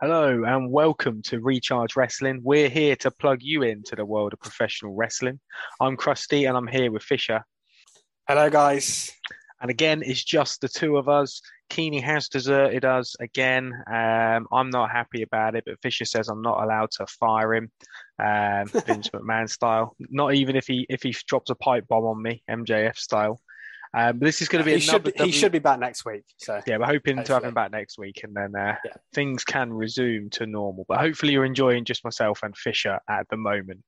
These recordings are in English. Hello and welcome to Recharge Wrestling. We're here to plug you into the world of professional wrestling. I'm Krusty and I'm here with Fisher. Hello, guys. And again, it's just the two of us. Keeney has deserted us again. I'm not happy about it, but Fisher says I'm not allowed to fire him, Vince McMahon style. Not even if he drops a pipe bomb on me, MJF style. But this is going to be he should be back next week. So yeah, we're hoping to have him back next week, and then things can resume to normal. But hopefully, you're enjoying just myself and Fisher at the moment.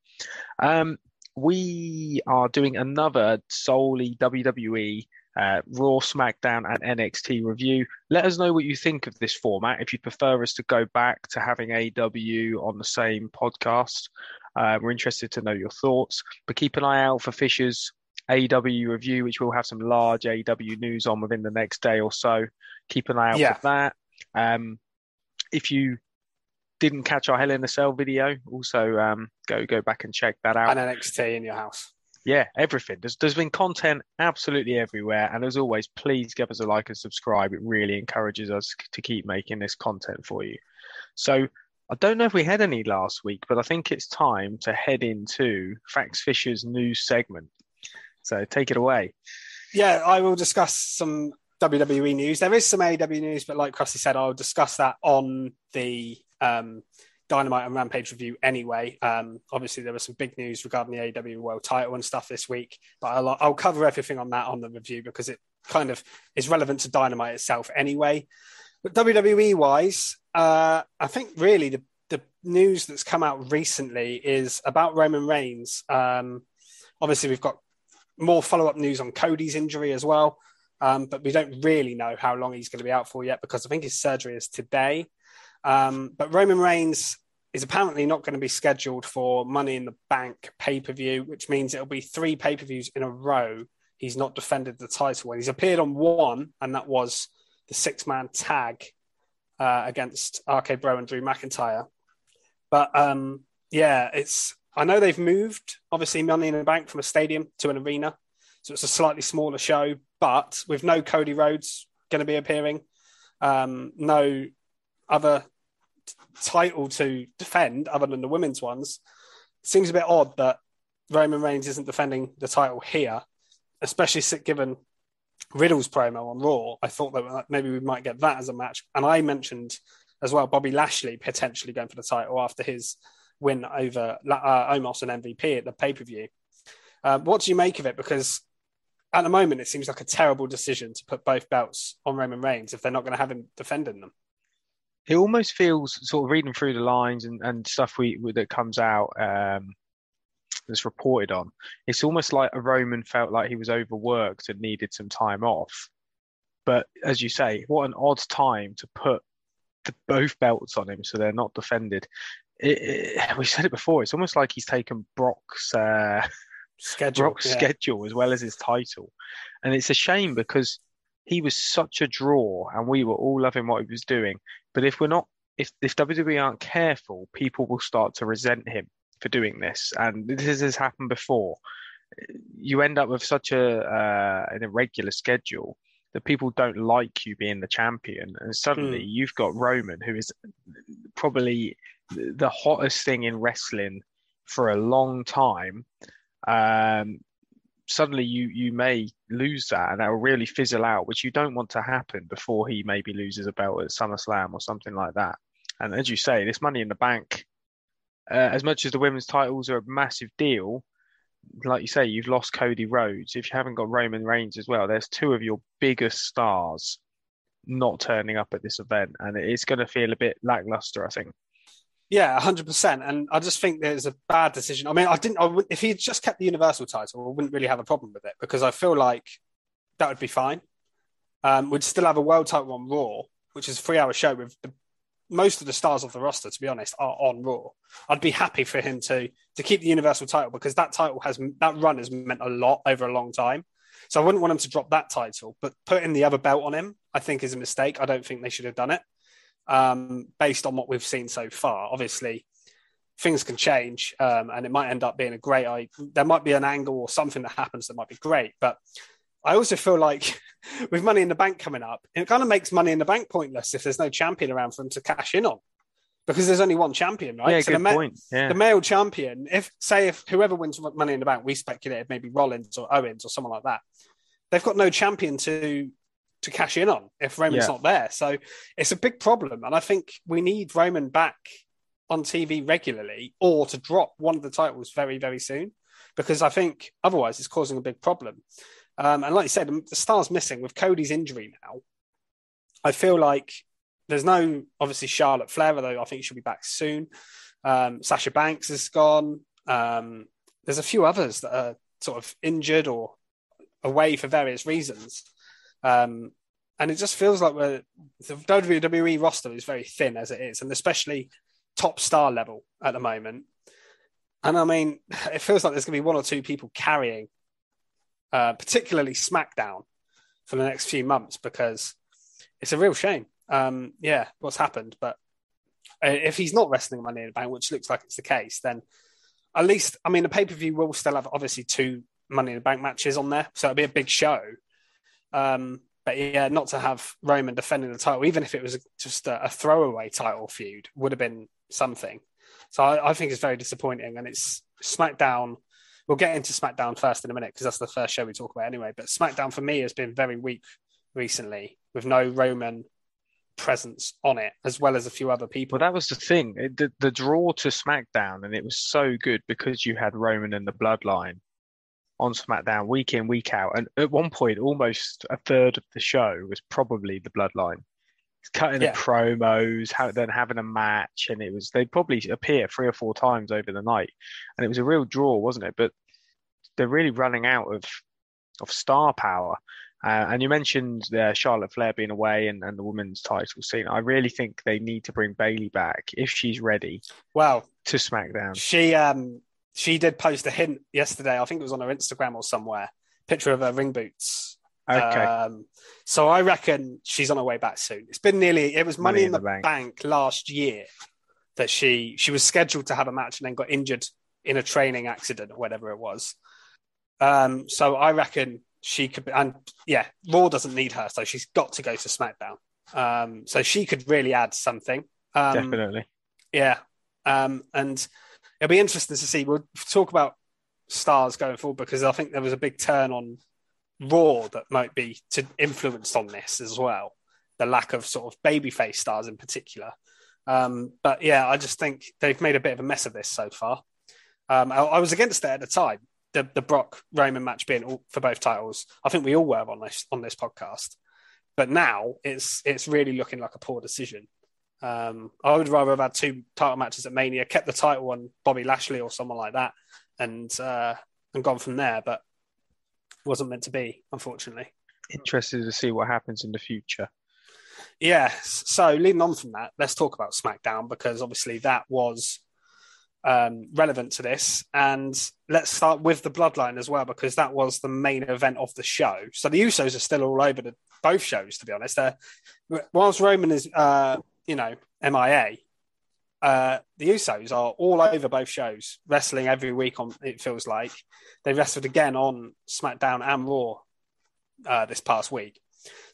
We are doing another solely WWE Raw, SmackDown, and NXT review. Let us know what you think of this format. If you prefer us to go back to having AEW on the same podcast, we're interested to know your thoughts. But keep an eye out for Fisher's AEW review, which we'll have some large AEW news on within the next day or so. Keep an eye out for that. If you didn't catch our Hell in a Cell video, also go back and check that out. And NXT in your house. Yeah, everything. There's been content absolutely everywhere. And as always, please give us a like and subscribe. It really encourages us to keep making this content for you. So I don't know if we had any last week, but I think it's time to head into Fax Fisher's news segment. So take it away. Yeah, I will discuss some WWE news. There is some AEW news, but like Krusty said, I'll discuss that on the Dynamite and Rampage review anyway. Obviously, there was some big news regarding the AEW World Title and stuff this week, but I'll cover everything on that on the review because it kind of is relevant to Dynamite itself anyway. But WWE-wise, I think really the news that's come out recently is about Roman Reigns. Obviously, we've got more follow-up news on Cody's injury as well, but we don't really know how long he's going to be out for yet because I think his surgery is today. But Roman Reigns is apparently not going to be scheduled for Money in the Bank pay-per-view, which means it'll be 3 pay-per-views in a row he's not defended the title. He's appeared on one, and that was the 6-man tag against RK-Bro and Drew McIntyre. But I know they've moved, obviously, Money in the Bank from a stadium to an arena, so it's a slightly smaller show, but with no Cody Rhodes going to be appearing, no other title to defend other than the women's ones, it seems a bit odd that Roman Reigns isn't defending the title here, especially given Riddle's promo on Raw. I thought that maybe we might get that as a match. And I mentioned as well Bobby Lashley potentially going for the title after his win over Omos and MVP at the pay-per-view. What do you make of it? Because at the moment, it seems like a terrible decision to put both belts on Roman Reigns if they're not going to have him defending them. It almost feels, sort of reading through the lines and stuff that comes out that's reported on, it's almost like Roman felt like he was overworked and needed some time off. But as you say, what an odd time to put both belts on him so they're not defended. We said it before, it's almost like he's taken Brock's schedule as well as his title. And it's a shame because he was such a draw and we were all loving what he was doing. But if WWE aren't careful, people will start to resent him for doing this. And this has happened before. You end up with such an irregular schedule that people don't like you being the champion. And suddenly you've got Roman, who is probably the hottest thing in wrestling for a long time, suddenly you may lose that, and that will really fizzle out, which you don't want to happen before he maybe loses a belt at SummerSlam or something like that. And as you say, this Money in the Bank, as much as the women's titles are a massive deal, like you say, you've lost Cody Rhodes. If you haven't got Roman Reigns as well, there's two of your biggest stars not turning up at this event, and it's going to feel a bit lackluster, I think. Yeah, 100%. And I just think there's a bad decision. I mean, if he just kept the Universal title, I wouldn't really have a problem with it, because I feel like that would be fine. We'd still have a world title on Raw, which is a 3-hour show with most of the stars of the roster, to be honest, are on Raw. I'd be happy for him to keep the Universal title, because that title that run has meant a lot over a long time. So I wouldn't want him to drop that title, but putting the other belt on him, I think, is a mistake. I don't think they should have done it. Based on what we've seen so far, obviously things can change, and it might end up being a great there might be an angle or something that happens that might be great. But I also feel like with Money in the Bank coming up, it kind of makes Money in the Bank pointless if there's no champion around for him to cash in on, because there's only one champion, right? Yeah, so good point. Yeah. The male champion, if whoever wins Money in the Bank, we speculated maybe Rollins or Owens or someone like that, they've got no champion to cash in on if Roman's not there. So it's a big problem. And I think we need Roman back on TV regularly, or to drop one of the titles very, very soon, because I think otherwise it's causing a big problem. And like you said, the star's missing with Cody's injury now. I feel like there's no, obviously Charlotte Flair, although I think she'll be back soon. Sasha Banks is gone. There's a few others that are sort of injured or away for various reasons. And it just feels like the WWE roster is very thin as it is, and especially top star level at the moment. And I mean, it feels like there's going to be one or two people carrying, particularly SmackDown, for the next few months, because it's a real shame. What's happened? But if he's not wrestling Money in the Bank, which looks like it's the case, then at least, I mean, the pay-per-view will still have obviously two Money in the Bank matches on there, so it'll be a big show. But yeah, not to have Roman defending the title, even if it was just a throwaway title feud, would have been something. So I think it's very disappointing. And it's SmackDown. We'll get into SmackDown first in a minute, because that's the first show we talk about anyway. But SmackDown for me has been very weak recently, with no Roman presence on it, as well as a few other people. Well, that was the thing. The draw to SmackDown, and it was so good because you had Roman and the Bloodline on SmackDown week in, week out. And at one point, almost a third of the show was probably the Bloodline. Cutting the promos, then having a match. And it was, they probably appear 3 or 4 times over the night. And it was a real draw, wasn't it? But they're really running out of star power. And you mentioned Charlotte Flair being away and the women's title scene. I really think they need to bring Bayley back, if she's ready, to SmackDown. She did post a hint yesterday. I think it was on her Instagram or somewhere. Picture of her ring boots. Okay. So I reckon she's on her way back soon. It's been it was Money in the Bank last year that she was scheduled to have a match and then got injured in a training accident or whatever it was. So I reckon she could be, and Raw doesn't need her. So she's got to go to SmackDown. So she could really add something. Definitely. Yeah. And it'll be interesting to see. We'll talk about stars going forward, because I think there was a big turn on Raw that might be influenced on this as well. The lack of sort of babyface stars in particular. But yeah, I just think they've made a bit of a mess of this so far. I was against it at the time, the Brock Roman match being for both titles. I think we all were on this podcast. But now it's really looking like a poor decision. I would rather have had 2 title matches at Mania, kept the title on Bobby Lashley or someone like that, and gone from there, but wasn't meant to be, unfortunately. Interested to see what happens in the future. Yeah, so leading on from that, let's talk about SmackDown, because obviously that was relevant to this. And let's start with the Bloodline as well, because that was the main event of the show. So the Usos are still all over both shows, to be honest. Whilst Roman is... MIA. The Usos are all over both shows, wrestling every week. It feels like they wrestled again on SmackDown and Raw this past week.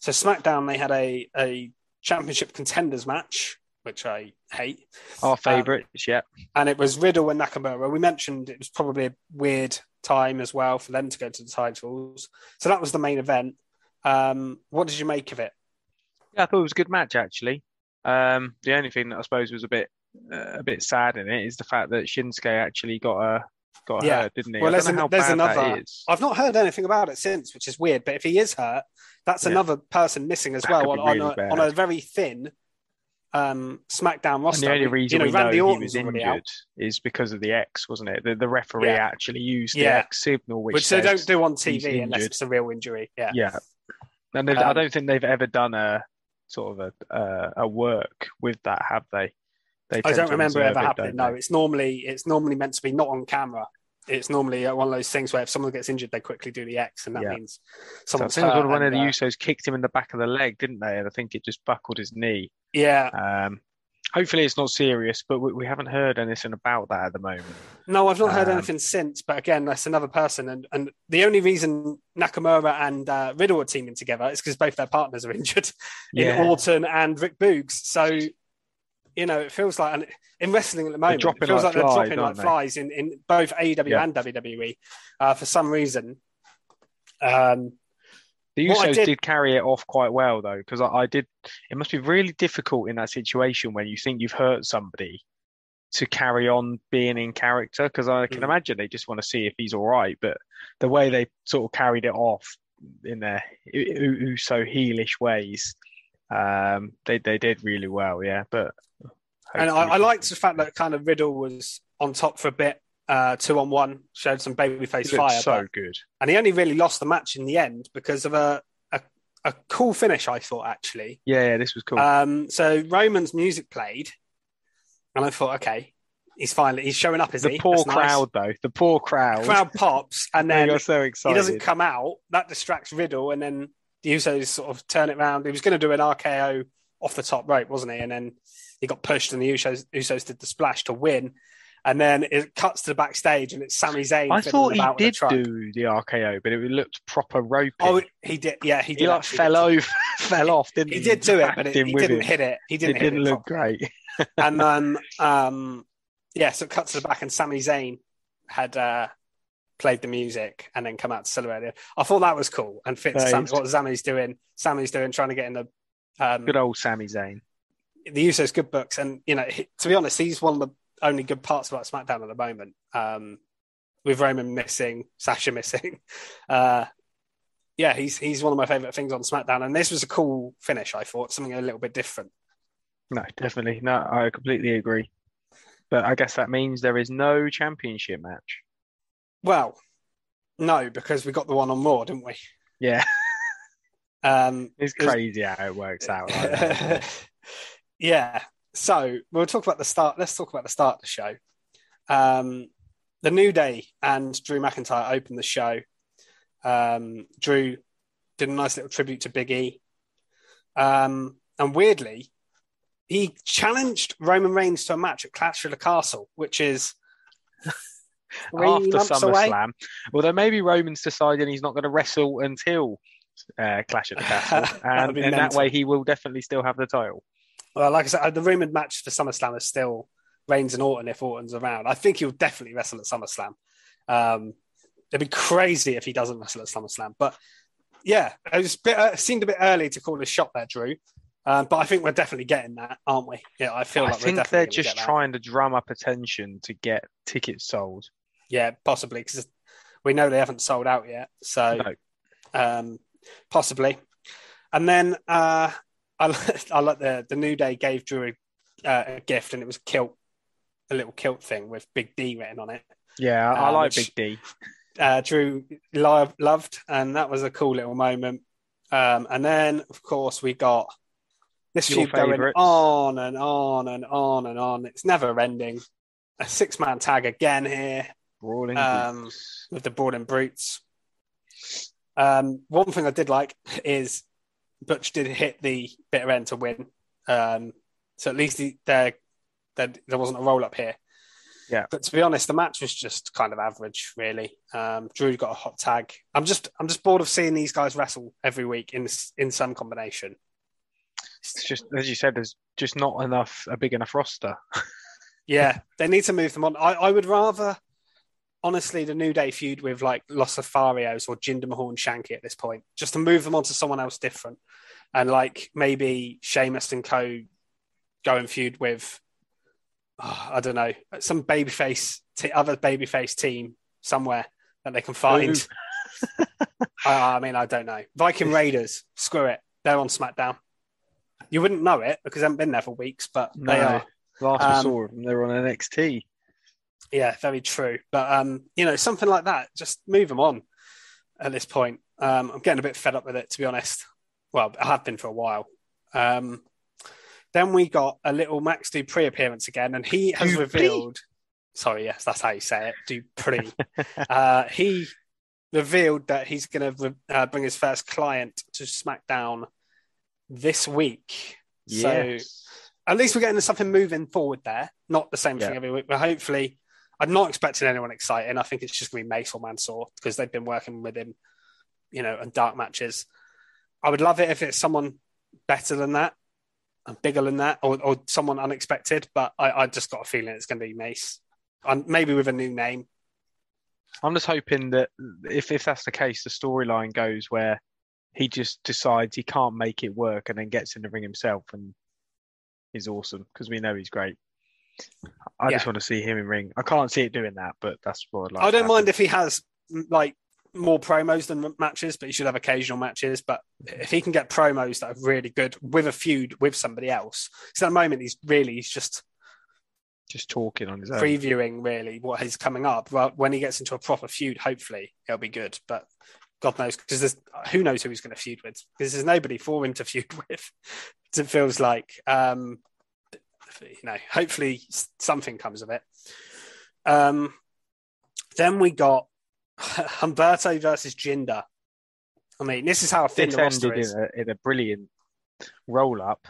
So SmackDown, they had a championship contenders match which I hate. Our favourites, yeah. And it was Riddle and Nakamura. We mentioned it was probably a weird time as well for them to go to the titles. So that was the main event. What did you make of it? Yeah, I thought it was a good match, actually. The only thing that I suppose was a bit sad in it is the fact that Shinsuke actually got hurt, didn't he? Well, there's another. I've not heard anything about it since, which is weird. But if he is hurt, that's another person missing as well on a very thin SmackDown roster. And the only reason Randy Orton was injured is because of the X, wasn't it? The referee actually used the X signal, which they don't do on TV unless it's a real injury. Yeah. And I don't think they've ever done a sort of a work with that, have they? I don't remember it ever happening. No, it's normally meant to be not on camera. It's normally one of those things where if someone gets injured, they quickly do the X, and that means someone's hurt. I think one of the Usos kicked him in the back of the leg, didn't they? And I think it just buckled his knee. Yeah. Hopefully it's not serious, but we haven't heard anything about that at the moment. No, I've not heard anything since. But again, that's another person. And the only reason Nakamura and Riddle are teaming together is because both their partners are injured in Orton and Rick Boogs. So... it feels like, and in wrestling at the moment, it feels like they're dropping like flies in both AEW and WWE for some reason. The Usos did carry it off quite well, though, because I did. It must be really difficult in that situation when you think you've hurt somebody to carry on being in character, because I can imagine they just want to see if he's all right. But the way they sort of carried it off in their Uso heelish ways, they did really well, yeah. But and I liked the fact that kind of Riddle was on top for a bit, 2-on-1, showed some babyface fire. Good. And he only really lost the match in the end because of a cool finish, I thought, actually. Yeah, this was cool. So Roman's music played, and I thought, okay, he's showing up, isn't he? The poor crowd. The crowd pops, and then you're so excited. He doesn't come out. That distracts Riddle, and then the Usos sort of turn it round. He was going to do an RKO off the top rope, wasn't he? And then he got pushed, and the Usos did the splash to win. And then it cuts to the backstage, and it's Sami Zayn. I thought he did do the RKO, but it looked proper ropey. Oh, he did. Yeah, he did. He fell off, didn't he? He did do it, but he didn't hit it. It didn't look great. And then, so it cuts to the back, and Sami Zayn had played the music and then come out to celebrate it. I thought that was cool and fits what Sami's doing. Sami's doing, trying to get in the... good old Sami Zayn. The Usos good books, and to be honest, he's one of the only good parts about SmackDown at the moment. With Roman missing, Sasha missing, he's one of my favourite things on SmackDown, and this was a cool finish. I thought something a little bit different. No, definitely, no, I completely agree. But I guess that means there is no championship match. Well, no, because we got the one on Raw, didn't we? Yeah, it's crazy how it works out. Like that. Yeah, so we'll talk about the start. Let's talk about the start of the show. The New Day and Drew McIntyre opened the show. Drew did a nice little tribute to Big E. And weirdly, he challenged Roman Reigns to a match at Clash of the Castle, which is... after SummerSlam. Although maybe Roman's deciding he's not going to wrestle until Clash of the Castle. And in that way, he will definitely still have the title. Well, like I said, the rumoured match for SummerSlam is still Reigns and Orton if Orton's around. I think he'll definitely wrestle at SummerSlam. It'd be crazy if he doesn't wrestle at SummerSlam. But yeah, it seemed a bit early to call a shot there, Drew. But I think we're definitely getting that, aren't we? Yeah, I think they're just trying to drum up attention to get tickets sold. Yeah, possibly, because we know they haven't sold out yet. So possibly. And then... I like the New Day gave Drew a gift, and it was a little kilt thing with Big D written on it. Yeah, I like Big D. Drew loved, and that was a cool little moment. And then, of course, we got this feud going on and on and on and on. It's never ending. A 6-man tag again here. Brawling Brutes. With the Brawling Brutes. One thing I did like is... Butch did hit the bitter end to win. So at least there wasn't a roll-up here. Yeah. But to be honest, the match was just kind of average, really. Drew got a hot tag. I'm just bored of seeing these guys wrestle every week in some combination. It's just, as you said, there's just not enough, a big enough roster. Yeah, they need to move them on. I would rather, honestly, the New Day feud with like Los Afarios or Jinder Mahal and Shanky at this point, just to move them on to someone else different. And like maybe Sheamus and co go and feud with, I don't know, some babyface, other babyface team somewhere that they can find. I mean, I don't know. Viking Raiders, screw it. They're on SmackDown. You wouldn't know it because they haven't been there for weeks, but they are. Last we saw them, they were on NXT. Yeah, very true. But, you know, something like that, just move them on at this point. I'm getting a bit fed up with it, to be honest. Well, I have been for a while. Then we got a little Max Dupree appearance again, and he has revealed... Sorry, yes, that's how you say it, Dupree. He revealed that he's going to bring his first client to SmackDown this week. Yes. So at least we're getting something moving forward there. Not the same thing every week, but hopefully... I'm not expecting anyone exciting. I think it's just going to be Mace or Mansour because they've been working with him, you know, in dark matches. I would love it if it's someone better than that and bigger than that, or someone unexpected, but I just got a feeling it's going to be Mace. And maybe with a new name. I'm just hoping that if that's the case, the storyline goes where he just decides he can't make it work and then gets in the ring himself and is awesome, because we know he's great. I just want to see him in ring. I can't see it doing that, but that's what I'd like. I don't mind if he has like more promos than matches, but he should have occasional matches. But if he can get promos that are really good with a feud with somebody else, because at the moment he's just talking on his own, previewing really what is coming up. Well, when he gets into a proper feud, hopefully it'll be good. But God knows, because there's who knows who he's going to feud with, because there's nobody for him to feud with. It feels like, you know, hopefully something comes of it. Then we got Humberto versus Jinder. I mean, this is how thin the roster is. In a brilliant roll-up.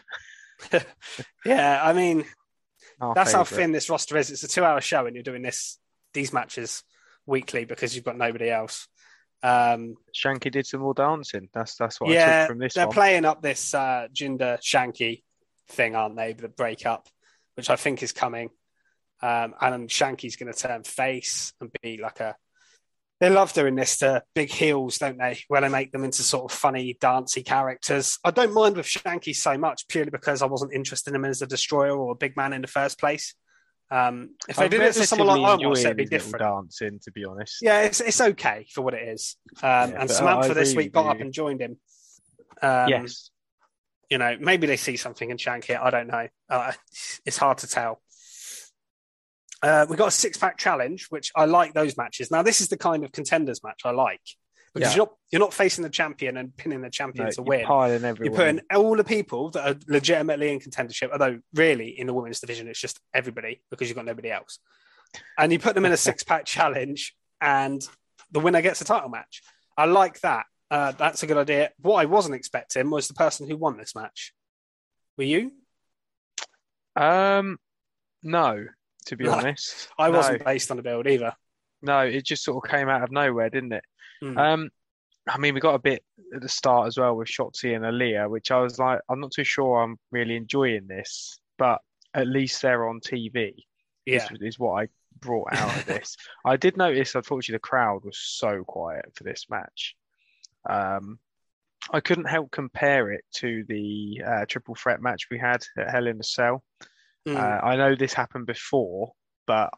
Yeah, I mean, that's how thin this roster is. It's a 2-hour show, and you're doing these matches weekly because you've got nobody else. Shanky did some more dancing. That's what I took from this. They're playing up this Jinder Shanky thing, aren't they? The breakup, which I think is coming, and Shanky's going to turn face and be like a. They love doing this to big heels, don't they? Where they make them into sort of funny, dancey characters. I don't mind with Shanky so much, purely because I wasn't interested in him as a destroyer or a big man in the first place. If they did it to someone like Omos, it'd be different. Dancing, to be honest. Yeah, it's okay for what it is. And Samantha this week got up and joined him. Yes. You know, maybe they see something in Shanky. I don't know. It's hard to tell. We got a 6-pack challenge, which I like those matches. Now, this is the kind of contenders match I like, because you're not facing the champion and pinning the champion to win. You're putting all the people that are legitimately in contendership, although really in the women's division, it's just everybody because you've got nobody else. And you put them in a 6-pack challenge and the winner gets a title match. I like that. That's a good idea. What I wasn't expecting was the person who won this match. Were you? No. To be honest, I wasn't based on the build either. No, it just sort of came out of nowhere, didn't it? Mm. I mean, we got a bit at the start as well with Shotzi and Aaliyah, which I was like, I'm not too sure I'm really enjoying this, but at least they're on TV. Yeah, is what I brought out of this. I did notice, unfortunately, the crowd was so quiet for this match. I couldn't help compare it to the triple threat match we had at Hell in a Cell. Mm. I know this happened before, but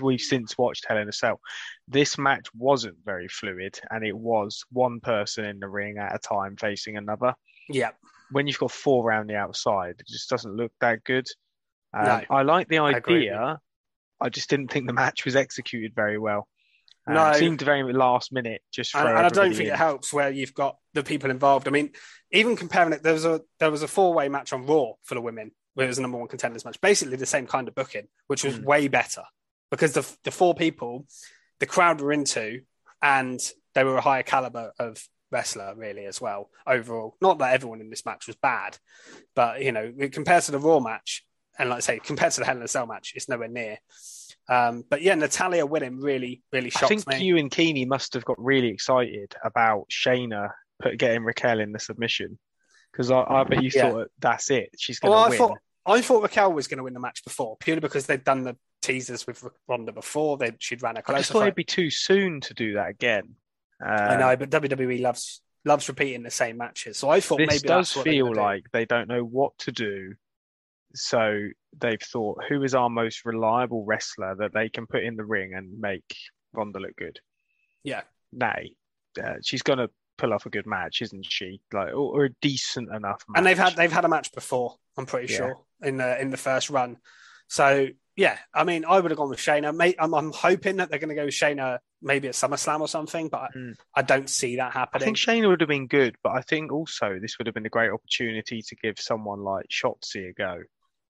we've since watched Hell in a Cell. This match wasn't very fluid, and it was one person in the ring at a time facing another. Yeah. When you've got four around the outside, it just doesn't look that good. No, I like the idea. I just didn't think the match was executed very well. No, it seemed very last minute. And I don't think it helps where you've got the people involved. I mean, even comparing it, there was a 4-way match on Raw for the women, where it was a number 1 contenders match, basically the same kind of booking, which was way better because the 4 people the crowd were into, and they were a higher caliber of wrestler really as well overall. Not that everyone in this match was bad, but you know, compared to the Raw match, and like I say, compared to the Hell in a Cell match, it's nowhere near. But yeah, Natalia winning really, really shocked me. I think you and Keeney must have got really excited about Shayna getting Raquel in the submission. Because I bet you thought that's it. She's going to win. I thought Raquel was going to win the match before, purely because they'd done the teasers with Ronda before. She'd ran a closer. I just thought it'd be too soon to do that again. I know, but WWE loves repeating the same matches. So I thought maybe this does feel like they don't know what to do. So they've thought, who is our most reliable wrestler that they can put in the ring and make Ronda look good? Yeah. Nay, she's going to pull off a good match, isn't she? Like, or a decent enough match. And they've had a match before, I'm pretty sure, in the first run. So yeah, I mean, I would have gone with Shayna. I'm hoping that they're going to go with Shayna maybe at SummerSlam or something, but I don't see that happening. I think Shayna would have been good, but I think also this would have been a great opportunity to give someone like Shotzi a go.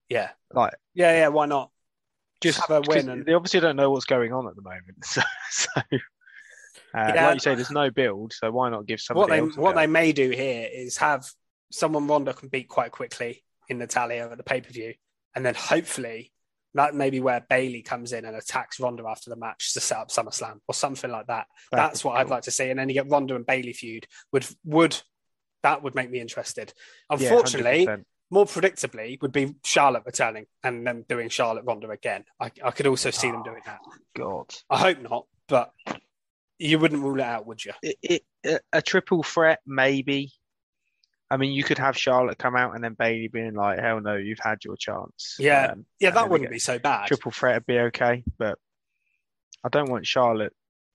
Yeah. Like, yeah, why not? Just have a win. They obviously don't know what's going on at the moment. So like you say, there's no build, so why not give somebody What they may do here is have someone Ronda can beat quite quickly in Natalia at the pay-per-view, and then hopefully that may be where Bayley comes in and attacks Ronda after the match to set up SummerSlam or something like that. That's what I'd like to see. And then you get Ronda and Bayley feud. That would make me interested. Unfortunately, more predictably, would be Charlotte returning and them doing Charlotte Ronda again. I could also see them doing that. God, I hope not, but you wouldn't rule it out, would you? A triple threat, maybe. I mean, you could have Charlotte come out and then Bayley being like, hell no, you've had your chance. Yeah, that wouldn't be so bad. Triple threat would be okay, but I don't want Charlotte.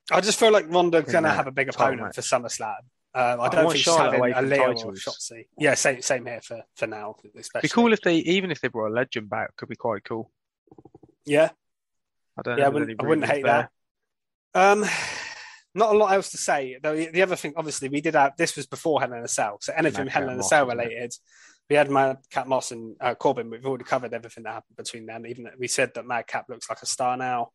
I just feel like Ronda's going to have a big opponent for SummerSlam. I don't think Charlotte away from titles. Shotzi. Yeah, same here for now. Especially. It'd be cool if they brought a legend back. It could be quite cool. Yeah. I don't know. I wouldn't hate that. Not a lot else to say. Though the other thing, obviously, we did have this was before Hell in a Cell, so anything Hell in a Cell related, we had Madcap Moss and Corbin. We've already covered everything that happened between them. Even we said that Madcap looks like a star now.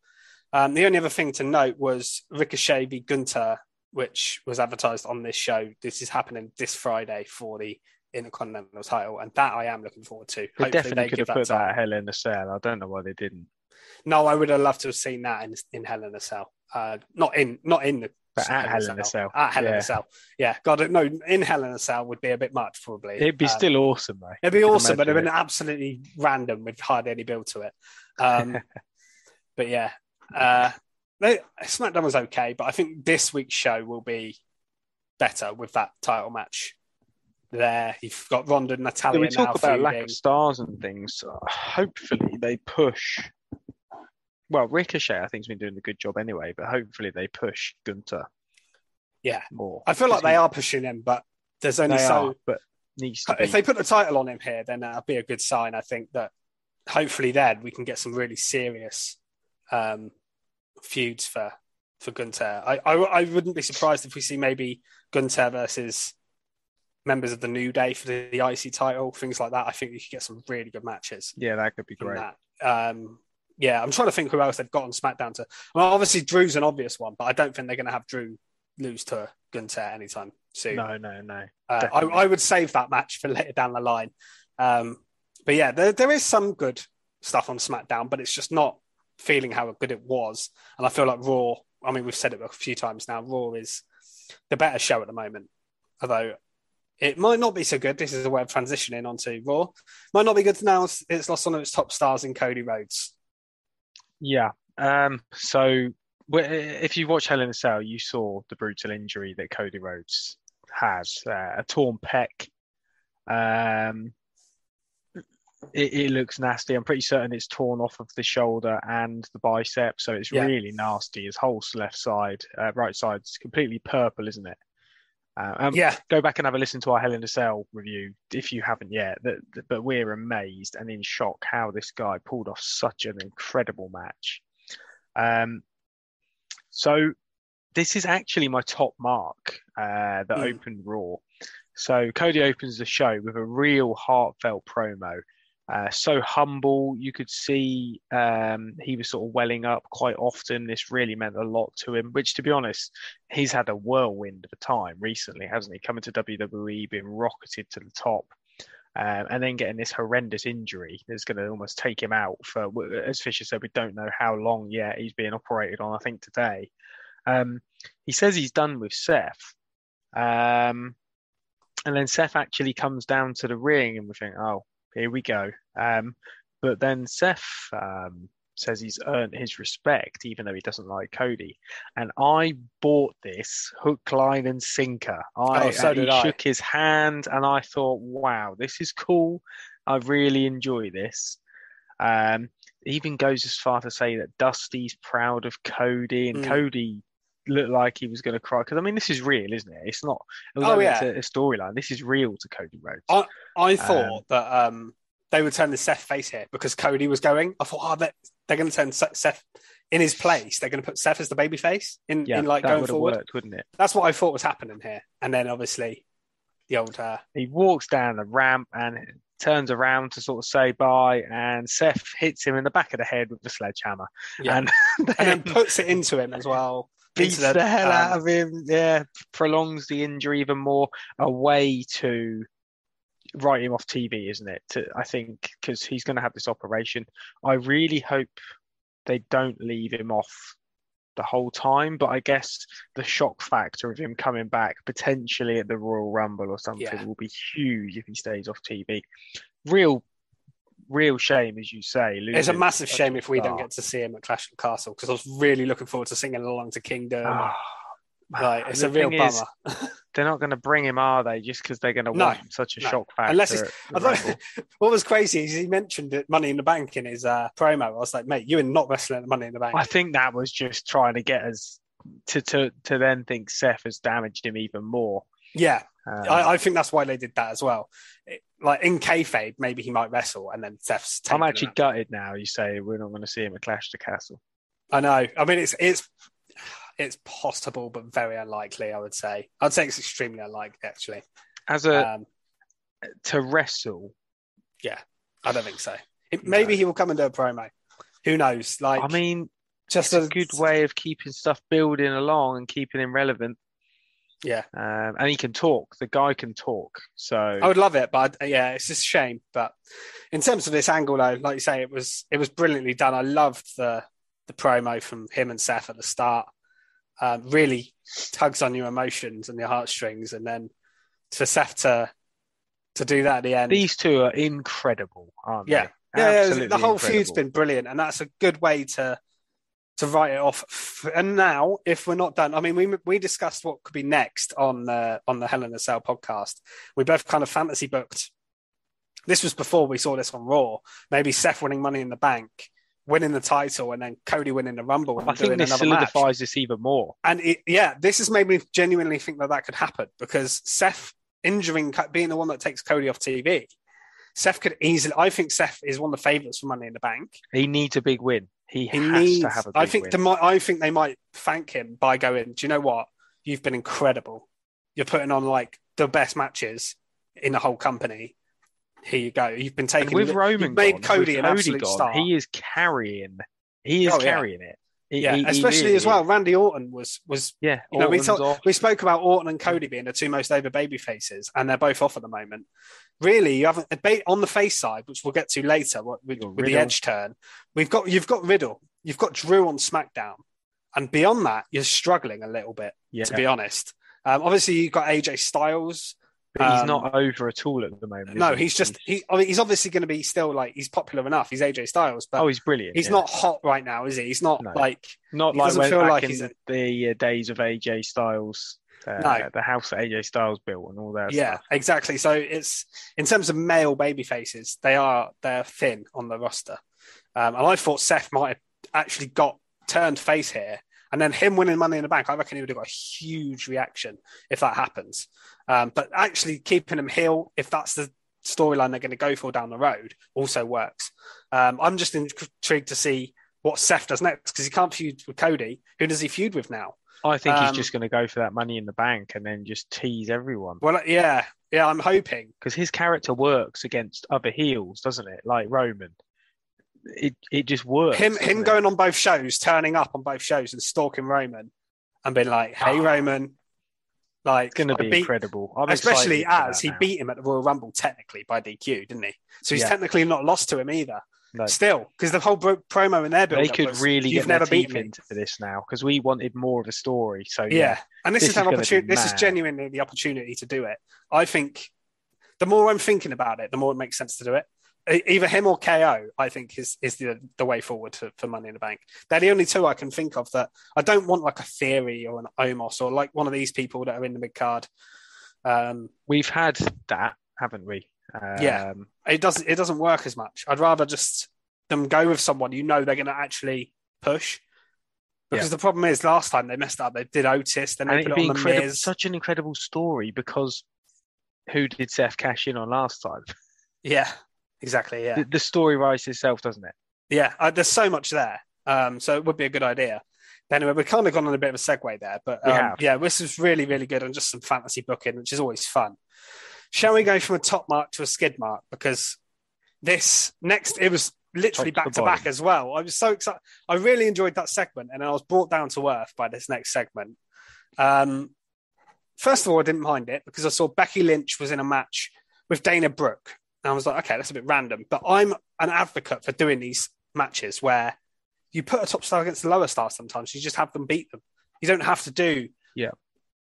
The only other thing to note was Ricochet v Gunter, which was advertised on this show. This is happening this Friday for the Intercontinental title, and that I am looking forward to. They definitely could have put that Hell in a Cell. I don't know why they didn't. No, I would have loved to have seen that in Hell in a Cell. Not in Hell in a Cell. Yeah, God, no, in Hell in a Cell would be a bit much, probably. It'd be still awesome, though. It'd be awesome, but it'd been absolutely random with hardly any build to it. But yeah, SmackDown was okay, but I think this week's show will be better with that title match. There, you've got Ronda and Natalia. We talk about lack of stars and things. Hopefully, they push. Well, Ricochet, I think, has been doing a good job anyway, but hopefully they push Gunter. Yeah, more. I feel like they are pushing him, but there's only so. But needs to if they put the title on him here, then that'd be a good sign. I think that hopefully then we can get some really serious feuds for Gunter. I wouldn't be surprised if we see maybe Gunter versus members of the New Day for the IC title, things like that. I think we could get some really good matches. Yeah, that could be great. Yeah, I'm trying to think who else they've got on SmackDown to. Well, obviously, Drew's an obvious one, but I don't think they're going to have Drew lose to Gunter anytime soon. No. I would save that match for later down the line. But yeah, there is some good stuff on SmackDown, but it's just not feeling how good it was. And I feel like Raw, I mean, we've said it a few times now, Raw is the better show at the moment. Although it might not be so good. This is a way of transitioning onto Raw. Might not be good now. It's lost one of its top stars in Cody Rhodes. Yeah. So if you watch Hell in a Cell, you saw the brutal injury that Cody Rhodes has, a torn pec. It looks nasty. I'm pretty certain it's torn off of the shoulder and the bicep. So it's really nasty. His whole left side, right side is completely purple, isn't it? Go back and have a listen to our Hell in a Cell review if you haven't yet. But we're amazed and in shock how this guy pulled off such an incredible match. So this is actually my top mark that opened Raw. So Cody opens the show with a real heartfelt promo. So humble. You could see he was sort of welling up quite often. This really meant a lot to him, which, to be honest, he's had a whirlwind of a time recently, hasn't he? Coming to WWE, being rocketed to the top, and then getting this horrendous injury that's going to almost take him out for, as Fisher said, we don't know how long yet. He's being operated on, I think, today. He says he's done with Seth. And then Seth actually comes down to the ring and we think, oh, here we go. But then Seth says he's earned his respect, even though he doesn't like Cody. And I bought this hook, line, and sinker. I shook his hand and I thought, wow, this is cool. I really enjoy this. Even goes as far to say that Dusty's proud of Cody, and Cody looked like he was going to cry. Because, I mean, this is real, isn't it? It's not a storyline. This is real to Cody Rhodes. I thought that they would turn the Seth face here because Cody was going. I thought, they're going to turn Seth in his place. They're going to put Seth as the baby face going forward. Worked, wouldn't it? That's what I thought was happening here. And then, obviously, the old... he walks down the ramp and turns around to sort of say bye, and Seth hits him in the back of the head with the sledgehammer. Yeah. And then puts it into him as well. Beats the hell out of him. Yeah. Prolongs the injury even more. A way to write him off TV, isn't it? I think, because he's going to have this operation. I really hope they don't leave him off the whole time, but I guess the shock factor of him coming back potentially at the Royal Rumble or something will be huge if he stays off TV. Real shame, as you say. It's a massive shame if we don't get to see him at Clash of the Castle, because I was really looking forward to singing along to Kingdom. Oh, it's a real bummer. They're not going to bring him, are they? Just because they're going to want him, such a shock factor. Unless what was crazy is he mentioned it, Money in the Bank in his promo. I was like, mate, you are not wrestling at Money in the Bank. I think that was just trying to get us to then think Seth has damaged him even more. Yeah, I think that's why they did that as well. Like in kayfabe, maybe he might wrestle, and then Seth's. I'm actually gutted now. You say we're not going to see him at Clash of the Castle. I know. I mean, it's possible, but very unlikely, I would say. I'd say it's extremely unlikely, actually. As a... to wrestle? Yeah, I don't think so. Maybe he will come and do a promo. Who knows? Like, I mean, just a good way of keeping stuff building along and keeping him relevant. Yeah. And he can talk. The guy can talk. So I would love it, but yeah, it's just a shame. But in terms of this angle, though, like you say, it was brilliantly done. I loved the promo from him and Seth at the start. Really tugs on your emotions and your heartstrings, and then for Seth to do that at the end. These two are incredible, aren't they? Yeah, absolutely. The whole feud's been brilliant, and that's a good way to write it off. And now, if we're not done, I mean, we discussed what could be next on the Hell in a Cell podcast. We both kind of fantasy booked. This was before we saw this on Raw. Maybe Seth winning Money in the Bank, winning the title, and then Cody winning the Rumble. And I think this solidifies this even more. And this has made me genuinely think that could happen, because Seth injuring, being the one that takes Cody off TV, Seth could easily... I think Seth is one of the favourites for Money in the Bank. He needs a big win. He has to have a big win. I think they might thank him by going, do you know what? You've been incredible. You're putting on like the best matches in the whole company. Here you go. You've been taking... With Roman made Cody an absolute star. He is carrying. He is carrying it. Especially as well. Randy Orton was. Yeah. You know, we spoke about Orton and Cody being the two most over baby faces, and they're both off at the moment. Really, you haven't on the face side, which we'll get to later. With the edge turn, you've got Riddle, you've got Drew on SmackDown, and beyond that, you're struggling a little bit. Yeah. To be honest, obviously you've got AJ Styles. But he's not over at all at the moment. No, he's obviously going to be still like, he's popular enough. He's AJ Styles, but he's brilliant. He's not hot right now, is he? He's not like the days of AJ Styles, the house that AJ Styles built and all that. Yeah, stuff. Exactly. So it's in terms of male baby faces, they're thin on the roster, and I thought Seth might have actually got turned face here. And then him winning Money in the Bank, I reckon he would have got a huge reaction if that happens. But actually keeping him heel, if that's the storyline they're going to go for down the road, also works. I'm just intrigued to see what Seth does next, because he can't feud with Cody. Who does he feud with now? I think he's just going to go for that Money in the Bank and then just tease everyone. Well, yeah, I'm hoping. Because his character works against other heels, doesn't it? Like Roman. It just works. Him going on both shows, turning up on both shows and stalking Roman and being like, hey, Roman. Like, it's going to be incredible. Especially as he beat him at the Royal Rumble technically by DQ, didn't he? So he's technically not lost to him either. No. Still, because the whole promo in their build-up, they could really get their teeth into this now, because we wanted more of a story. So yeah. And this is an opportunity. This is genuinely the opportunity to do it. I think the more I'm thinking about it, the more it makes sense to do it. Either him or KO, I think, is the way forward for Money in the Bank. They're the only two I can think of that I don't want, like a Theory or an Omos or like one of these people that are in the mid card. We've had that, haven't we? Yeah, it doesn't work as much. I'd rather just them go with someone they're going to actually push. Because the problem is, last time they messed up. They did Otis, then they put it on the Miz. Such an incredible story, because who did Seth cash in on last time? Yeah. Exactly, yeah. The story writes itself, doesn't it? Yeah, there's so much there. So it would be a good idea. Anyway, we've kind of gone on a bit of a segue there. But yeah, this is really, really good, and just some fantasy booking, which is always fun. Shall we go from a top mark to a skid mark? Because this next, it was literally back-to-back as well. I was so excited. I really enjoyed that segment, and I was brought down to earth by this next segment. First of all, I didn't mind it, because I saw Becky Lynch was in a match with Dana Brooke. And I was like, okay, that's a bit random. But I'm an advocate for doing these matches where you put a top star against the lower star sometimes. You just have them beat them. You don't have to do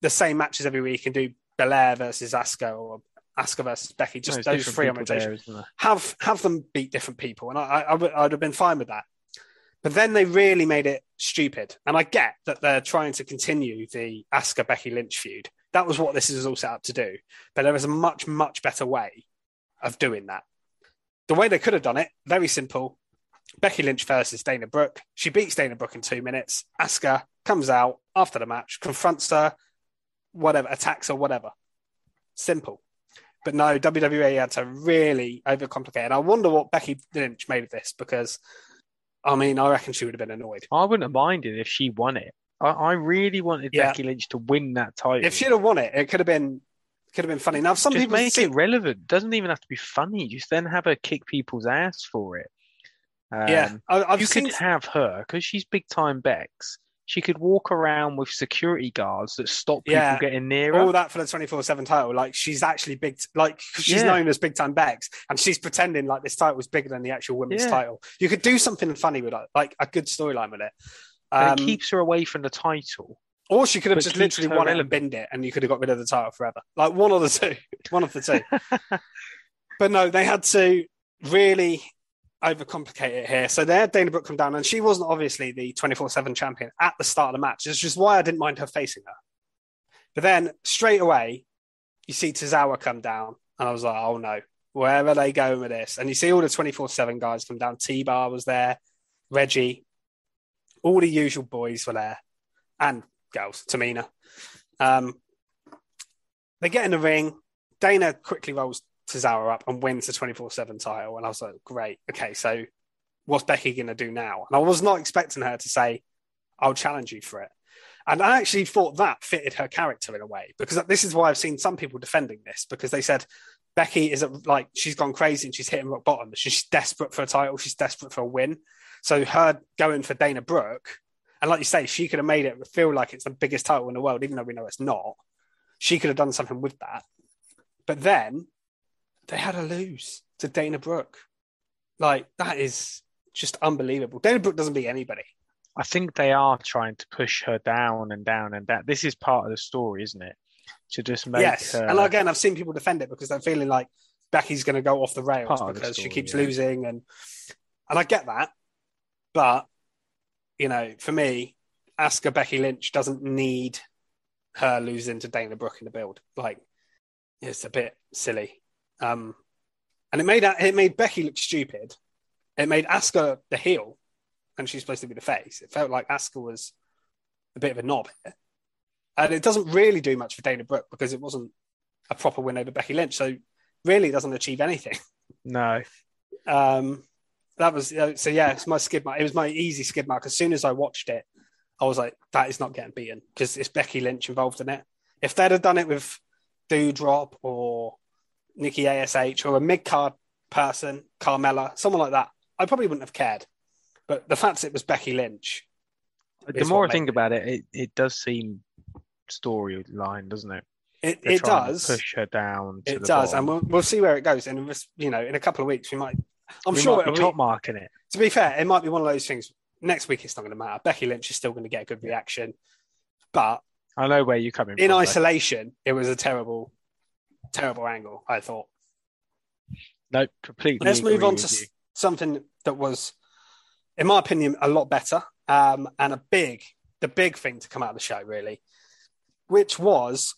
the same matches every week and do Belair versus Asuka or Asuka versus Becky. Just those three on rotation. Have them beat different people. And I'd have been fine with that. But then they really made it stupid. And I get that they're trying to continue the Asuka-Becky Lynch feud. That was what this is all set up to do. But there was a much, much better way of doing that. The way they could have done it, very simple. Becky Lynch versus Dana Brooke. She beats Dana Brooke in 2 minutes. Asuka comes out after the match, confronts her, whatever, attacks her, whatever. Simple. But no, WWE had to really overcomplicate. And I wonder what Becky Lynch made of this, because, I mean, I reckon she would have been annoyed. I wouldn't have minded if she won it. I really wanted Becky Lynch to win that title. If she'd have won it, it could have been funny. Now, some people make it relevant. Doesn't even have to be funny. Just then have her kick people's ass for it. Could have her, because she's big time Bex. She could walk around with security guards that stop people getting near her. All that for the 24/7 title. Like, she's actually big. Like, she's known as big time Bex, and she's pretending like this title was bigger than the actual women's title. You could do something funny with it, like a good storyline with it. And it keeps her away from the title. Or she could have just literally won it and binned it, and you could have got rid of the title forever. Like, one of the two. One of the two. But no, they had to really overcomplicate it here. So they had Dana Brooke come down, and she wasn't obviously the 24/7 champion at the start of the match. It's just why I didn't mind her facing her. But then, straight away, you see Tozawa come down, and I was like, oh no, where are they going with this? And you see all the 24/7 guys come down. T-Bar was there, Reggie, all the usual boys were there, and girls, Tamina. They get in the ring. Dana quickly rolls Tozawa up and wins the 24/7 title. And I was like, great. Okay, so what's Becky going to do now? And I was not expecting her to say, I'll challenge you for it. And I actually thought that fitted her character in a way, because this is why I've seen some people defending this, because they said Becky is like, she's gone crazy and she's hitting rock bottom. She's desperate for a title. She's desperate for a win. So her going for Dana Brooke, and like you say, she could have made it feel like it's the biggest title in the world, even though we know it's not. She could have done something with that. But then they had her lose to Dana Brooke. Like, that is just unbelievable. Dana Brooke doesn't beat anybody. I think they are trying to push her down and down and down. This is part of the story, isn't it? To just make her... And again, I've seen people defend it because they're feeling like Becky's going to go off the rails because she keeps losing. And I get that. But... you know, for me, Asuka Becky Lynch doesn't need her losing to Dana Brooke in the build. Like, it's a bit silly. And it made Becky look stupid. It made Asuka the heel, and she's supposed to be the face. It felt like Asuka was a bit of a knob here. And it doesn't really do much for Dana Brooke because it wasn't a proper win over Becky Lynch. So really it doesn't achieve anything. No. It's my skid mark. It was my easy skid mark. As soon as I watched it, I was like, that is not getting beaten because it's Becky Lynch involved in it. If they'd have done it with Doudrop or Nikki ASH or a mid-card person, Carmella, someone like that, I probably wouldn't have cared. But the fact it was Becky Lynch. The more I think about it, it does seem storyline, doesn't it? It does push her down. It does, and we'll see where it goes. And in a couple of weeks, we might I'm sure it'll be top marking it. To be fair, it might be one of those things. Next week, it's not going to matter. Becky Lynch is still going to get a good reaction, but I know where you're coming from. In isolation, though, it was a terrible, terrible angle, I thought. No, completely. Let's move on to something that was, in my opinion, a lot better, and the big thing to come out of the show, really, which was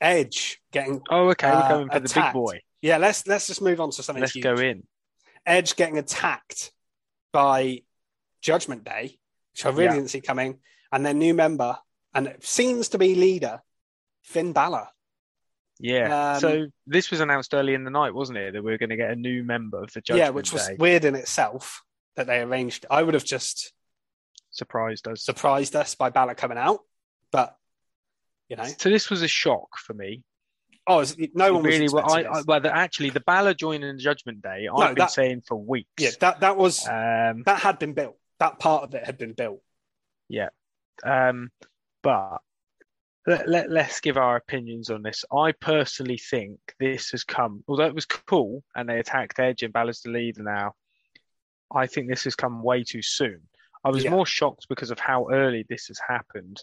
Edge getting. Oh, okay, we're going for attacked. The big boy. Yeah, let's just move on to something. Let's huge. Go in. Edge getting attacked by Judgment Day, which I really didn't see coming, and their new member and it seems to be leader, Finn Balor. Yeah. So this was announced early in the night, wasn't it? That we were going to get a new member of the Judgment Day. Yeah, which was weird in itself that they arranged. I would have just surprised us by Balor coming out, but you know. So this was a shock for me. Oh, no one really was expecting this. Well, actually, the Balor joining the Judgment Day, I've been saying for weeks. Yeah, that was that had been built. That part of it had been built. Yeah, but let's give our opinions on this. I personally think this has come, although it was cool and they attacked Edge and Balor's the leader now, I think this has come way too soon. I was more shocked because of how early this has happened.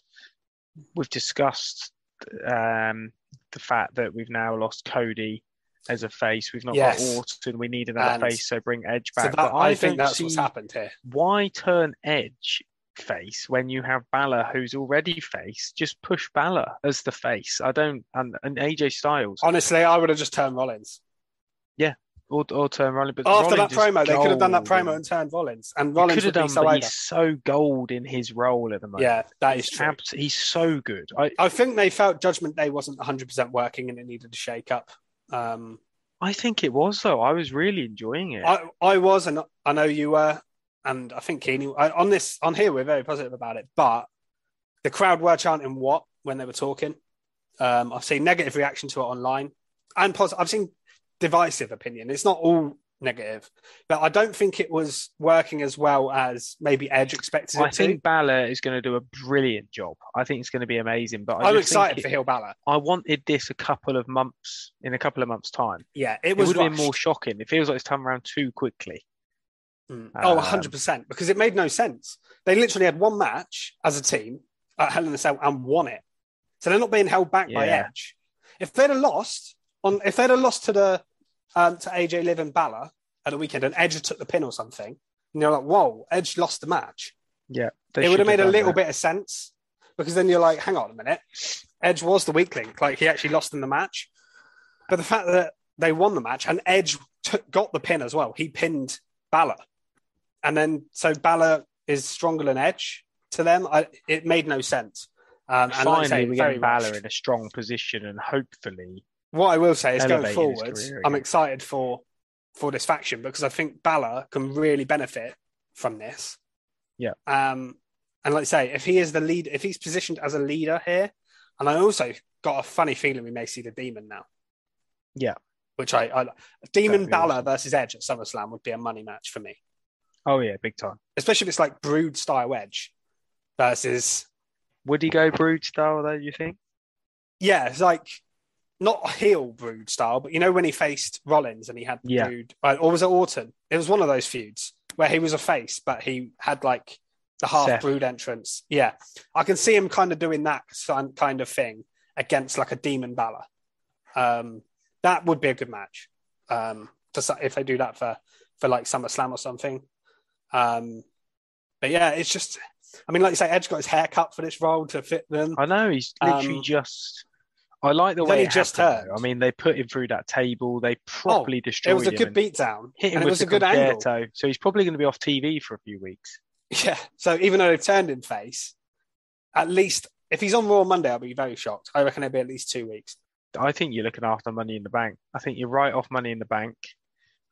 We've discussed the fact that we've now lost Cody as a face. We've not got Orton. We need another face, so bring Edge back. So I think that's what's happened here. Why turn Edge face when you have Balor, who's already face? Just push Balor as the face. I don't... And AJ Styles. Honestly, I would have just turned Rollins. Yeah, or turn Rollins. But after Rollins that promo, they could have done that promo and turned Rollins. And Rollins would be so over. He's so gold in his role at the moment. Yeah, he's true. He's so good. I think they felt Judgment Day wasn't 100% working and it needed to shake up. I think it was, though. I was really enjoying it. I was, and I know you were, and I think Keeney on here we're very positive about it, but the crowd were chanting what when they were talking. I've seen negative reaction to it online and positive. I've seen divisive opinion. It's not all negative, but I don't think it was working as well as maybe Edge expected it to. I think Balor is going to do a brilliant job. I think it's going to be amazing, but I'm excited for heel Balor. I wanted this a couple of months time. Yeah, it would have been more shocking. It feels like it's come around too quickly. 100%, because it made no sense. They literally had one match as a team at Hell in a Cell and won it, so they're not being held back by Edge. If they'd have lost to AJ, Liv and Balor at the weekend, and Edge took the pin or something, and you're like, whoa, Edge lost the match. Yeah. It would have made a little bit of sense, because then you're like, hang on a minute, Edge was the weak link. Like, he actually lost in the match. But the fact that they won the match, and Edge got the pin as well. He pinned Balor. And then, so Balor is stronger than Edge to them. It made no sense. And finally, like I say, we get Balor in a strong position, and hopefully... What I will say is, going forward, I'm excited for this faction, because I think Balor can really benefit from this. Yeah. And like I say, if he is the lead, if he's positioned as a leader here, and I also got a funny feeling we may see the Demon now. Yeah. Which Demon Balor versus Edge at SummerSlam would be a money match for me. Oh yeah, big time. Especially if it's like Brood style Edge versus. Would he go Brood style though? You think? Yeah, it's like. Not heel Brood style, but you know when he faced Rollins and he had Brood, or was it Orton? It was one of those feuds where he was a face, but he had like the half Seth. Brood entrance. Yeah. I can see him kind of doing that kind of thing against like a Demon Balor. That would be a good match. If they do that for like SummerSlam or something. But yeah, it's just, I mean, like you say, Edge got his hair cut for this role to fit them. I know, he's literally I like the way it just happened. I mean, they put him through that table. They properly destroyed him. It was a good beatdown. And it was a good angle. So he's probably going to be off TV for a few weeks. Yeah. So even though they've turned him face, at least if he's on Raw Monday, I'll be very shocked. I reckon it'll be at least 2 weeks. I think you're looking after Money in the Bank. I think you're right off Money in the Bank.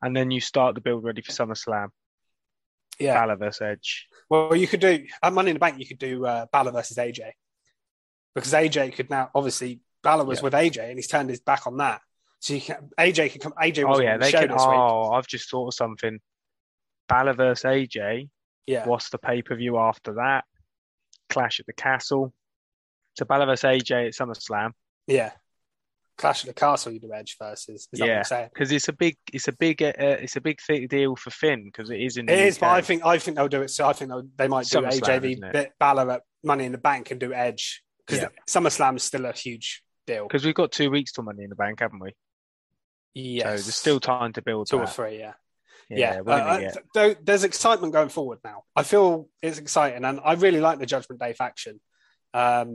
And then you start the build ready for SummerSlam. Yeah. Balor versus Edge. Well, you could do, at Money in the Bank, you could do Balor versus AJ. Because AJ could now, obviously, Balor was with AJ, and he's turned his back on that. So AJ can come. AJ was on the show this week. Oh, I've just thought of something. Balor versus AJ. Yeah. What's the pay-per-view after that? Clash at the Castle. So Balor versus AJ at SummerSlam. Yeah. Clash of the Castle you do Edge versus. Is that what I'm saying? Because it's a big deal for Finn because it is in. It is, UK. But I think they'll do it. So I think they might do AJ Balor at Money in the Bank and do Edge because SummerSlam is still a huge deal. Because we've got 2 weeks till Money in the Bank, haven't we? Yes. So there's still time to build. Two or three, yeah. Yeah, there's excitement going forward now. I feel it's exciting, and I really like the Judgment Day faction. But